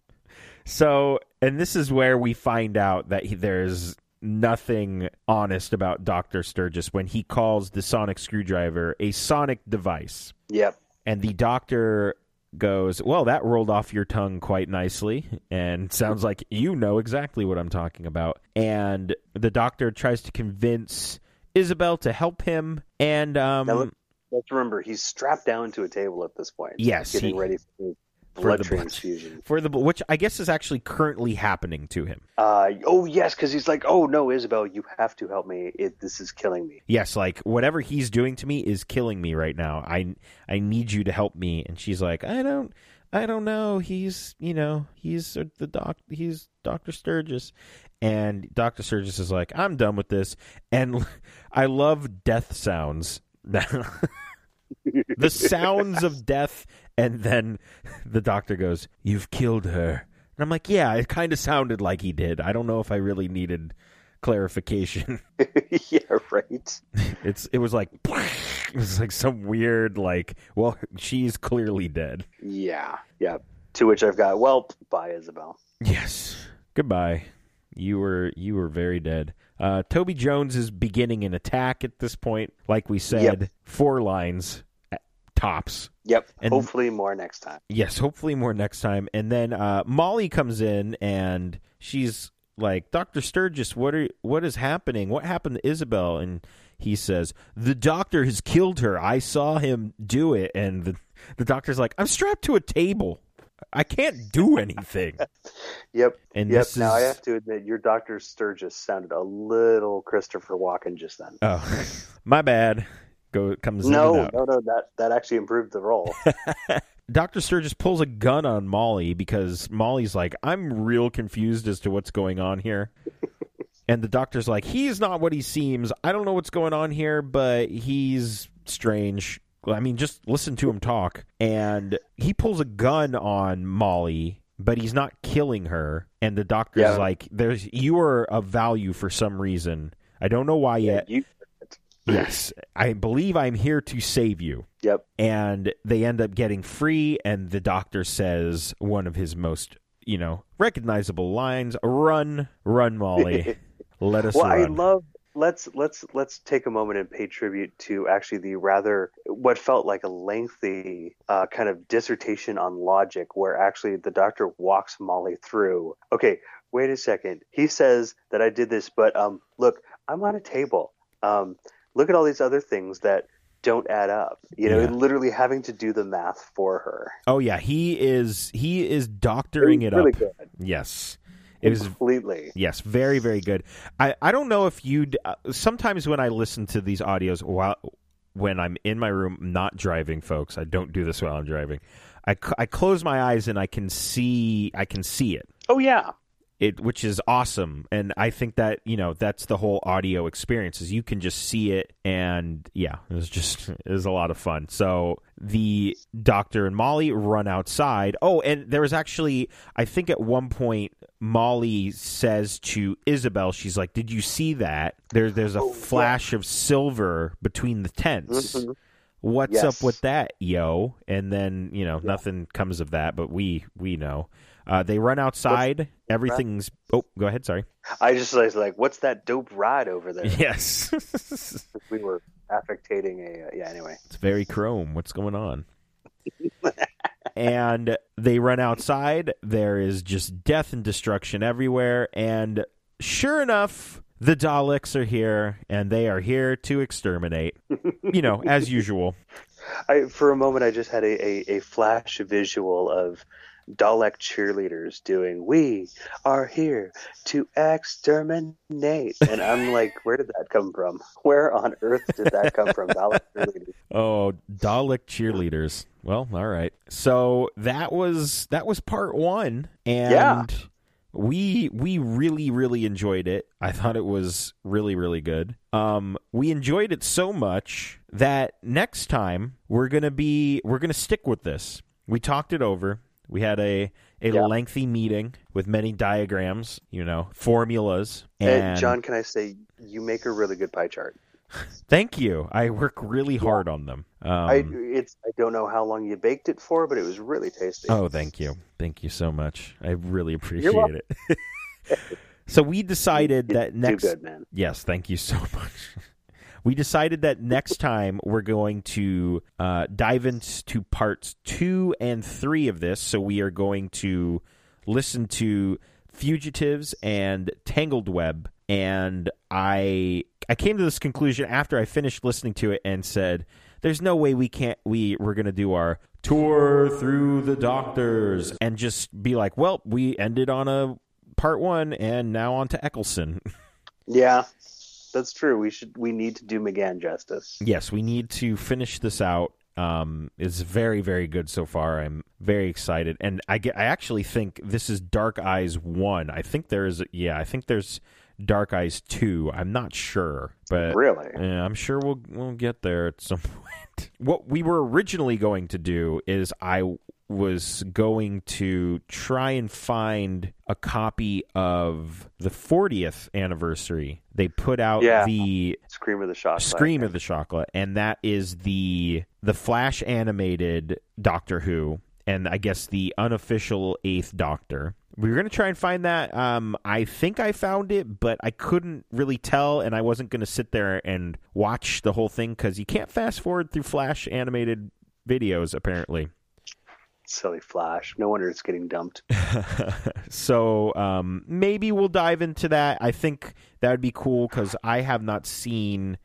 So, and this is where we find out that he, there's nothing honest about Doctor Sturgis when he calls the sonic screwdriver a sonic device. Yep. And the doctor goes, well, that rolled off your tongue quite nicely, and sounds like you know exactly what I'm talking about. And the doctor tries to convince Isabel to help him, and um, now, let's remember, he's strapped down to a table at this point. Yes, getting he, ready for, for blood the transfusion, for the which I guess is actually currently happening to him. Uh oh yes, because he's like, oh no, Isabel, you have to help me. It, this is killing me. Yes, like whatever he's doing to me is killing me right now. I I need you to help me. And she's like, I don't, I don't know. He's you know he's the doc. He's Doctor Sturgis. And Doctor Sturgis is like, I'm done with this. And I love death sounds. The sounds of death. And then the doctor goes, you've killed her. And I'm like, yeah, it kind of sounded like he did. I don't know if I really needed clarification. Yeah, right. It's It was like, it was like some weird, like, well, she's clearly dead. Yeah, yeah. To which I've got, well, bye, Isabel. Yes. Goodbye. You were, you were very dead. Uh, Toby Jones is beginning an attack at this point. Like we said, yep. Four lines. tops. Yep. And hopefully more next time. Yes, hopefully more next time. And then uh, Molly comes in and she's like, Doctor Sturgis, what are what is happening? What happened to Isabel? And he says, the doctor has killed her. I saw him do it. And the, the doctor's like, I'm strapped to a table. I can't do anything. Yep. And yep. This now is... I have to admit, your Doctor Sturgis sounded a little Christopher Walken just then. Oh, my bad. Go comes no, in and out. No, no, that that actually improved the role. Doctor Sturgis pulls a gun on Molly because Molly's like, I'm real confused as to what's going on here. And the doctor's like, he's not what he seems. I don't know what's going on here, but he's strange. I mean, just listen to him talk. And he pulls a gun on Molly, but he's not killing her. And the doctor's yeah. like, "There's you are of value for some reason. I don't know why yet. Yeah, you... Yes, I believe I'm here to save you." Yep. And they end up getting free. And the doctor says one of his most, you know, recognizable lines, run, run, Molly. Let us well, run. I love... Let's let's let's take a moment and pay tribute to actually the rather what felt like a lengthy uh, kind of dissertation on logic, where actually the doctor walks Molly through. Okay, wait a second. He says that I did this, but um, look, I'm on a table. Um, look at all these other things that don't add up. You know, yeah. literally having to do the math for her. Oh yeah, he is he is doctoring it, it really up. Good. Yes. It was, completely. Yes, very, very good. I, I don't know if you'd... Uh, sometimes when I listen to these audios, while when I'm in my room, not driving, folks, I don't do this while I'm driving, I, I close my eyes and I can see I can see it. Oh, yeah. It Which is awesome. And I think that, you know, that's the whole audio experience, is you can just see it. And, yeah, it was just it was a lot of fun. So the doctor and Molly run outside. Oh, and there was actually, I think at one point, Molly says to Isabel, she's like, did you see that? There, there's a oh, flash yeah. of silver between the tents. Mm-hmm. What's yes. up with that, yo? And then, you know, yeah. nothing comes of that, but we we know. Uh, they run outside. What's Everything's... Oh, go ahead. Sorry. I just was like, what's that dope ride over there? Yes. We were affectating a... Uh, yeah, anyway. It's very chrome. What's going on? And they run outside. There is just death and destruction everywhere. And sure enough, the Daleks are here, and they are here to exterminate. You know, as usual. I, for a moment, I just had a, a, a flash visual of Dalek cheerleaders doing, we are here to exterminate. And I'm like, where did that come from? Where on earth did that come from? Dalek cheerleaders. Oh, Dalek cheerleaders. Well, all right. So that was that was part one. And yeah. we we really, really enjoyed it. I thought it was really, really good. Um, we enjoyed it so much that next time we're gonna be we're gonna stick with this. We talked it over. We had a, a yeah. lengthy meeting with many diagrams, you know, formulas. And, and John, can I say, you make a really good pie chart. Thank you. I work really hard yeah. on them. Um, I, it's, I don't know how long you baked it for, but it was really tasty. Oh, thank you. Thank you so much. I really appreciate it. So we decided that next... Too good, man. Yes, thank you so much. We decided that next time we're going to uh, dive into parts two and three of this. So we are going to listen to Fugitives and Tangled Web. And I I came to this conclusion after I finished listening to it and said, there's no way we can't, we, we're going to do our tour through the doctors and just be like, well, we ended on a part one and now on to Eccleston. Yeah. That's true. We should. We need to do McGann justice. Yes, we need to finish this out. Um, it's very, very good so far. I'm very excited, and I get. I actually think this is Dark Eyes one. I think there is. Yeah, I think there's Dark Eyes two. I'm not sure, but really, yeah, I'm sure we'll we'll get there at some point. What we were originally going to do is I was going to try and find a copy of the fortieth anniversary. They put out yeah. the Scream of the Chocolate. Scream of the Chocolate, and that is the the Flash animated Doctor Who, and I guess the unofficial Eighth Doctor. We were going to try and find that. Um, I think I found it, but I couldn't really tell, and I wasn't going to sit there and watch the whole thing because you can't fast forward through Flash animated videos, apparently. Silly Flash. No wonder it's getting dumped. So um, maybe we'll dive into that. I think that would be cool because I have not seen,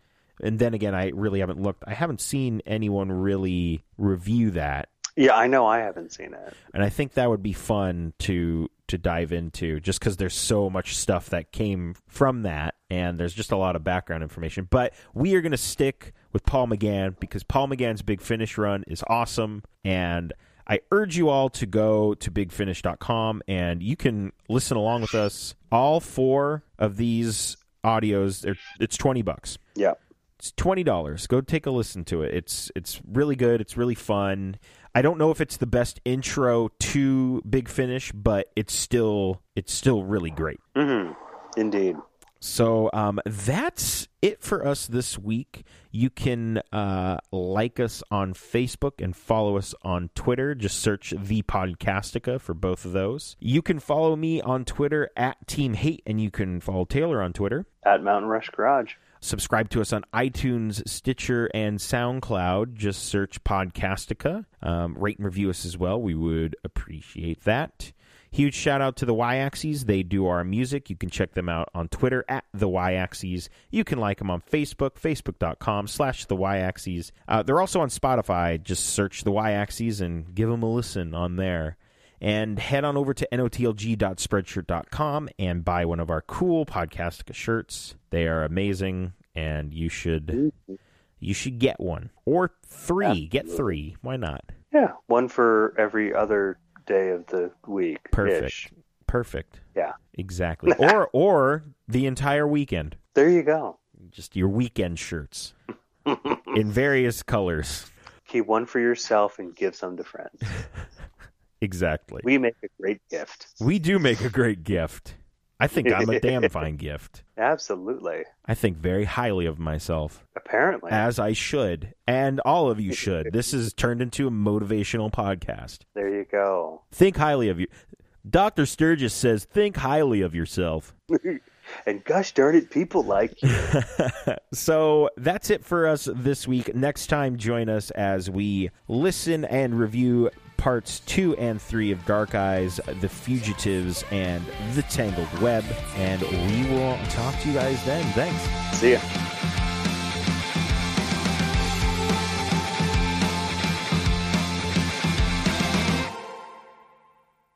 and then again, I really haven't looked. I haven't seen anyone really review that. Yeah, I know I haven't seen it. And I think that would be fun to to dive into just because there's so much stuff that came from that and there's just a lot of background information. But we are going to stick with Paul McGann because Paul McGann's Big Finish run is awesome, and I urge you all to go to big finish dot com, and you can listen along with us. All four of these audios, it's twenty bucks. Yeah. It's twenty dollars. Go take a listen to it. It's it's really good. It's really fun. I don't know if it's the best intro to Big Finish, but it's still it's still really great. Mm-hmm. Indeed. So um, that's it for us this week. You can uh, like us on Facebook and follow us on Twitter. Just search The Podcastica for both of those. You can follow me on Twitter at Team Hate, and you can follow Taylor on Twitter at Mountain Rush Garage. Subscribe to us on iTunes, Stitcher, and SoundCloud. Just search Podcastica. Um, rate and review us as well. We would appreciate that. Huge shout out to the Y-Axes. They do our music. You can check them out on Twitter at the Y-Axes. You can like them on Facebook, facebook.com slash the Y-Axes. Uh, they're also on Spotify. Just search the Y-Axes and give them a listen on there. And head on over to notlg dot spreadshirt dot com and buy one of our cool Podcastica shirts. They are amazing, and you should you should get one. Or three. Absolutely. Get three. Why not? Yeah, one for every other day of the week. Perfect. Perfect. Yeah. Exactly. or or the entire weekend. There you go. Just your weekend shirts in various colors. Keep one for yourself and give some to friends. Exactly. We make a great gift. We do make a great gift. I think I'm a damn fine gift. Absolutely. I think very highly of myself. Apparently. As I should. And all of you should. This is turned into a motivational podcast. There you go. Think highly of you. Doctor Sturgis says, think highly of yourself. And gosh darn it, people like you. So that's it for us this week. Next time, join us as we listen and review parts two and three of Dark Eyes, The Fugitives, and The Tangled Web. And we will talk to you guys then. Thanks. See ya.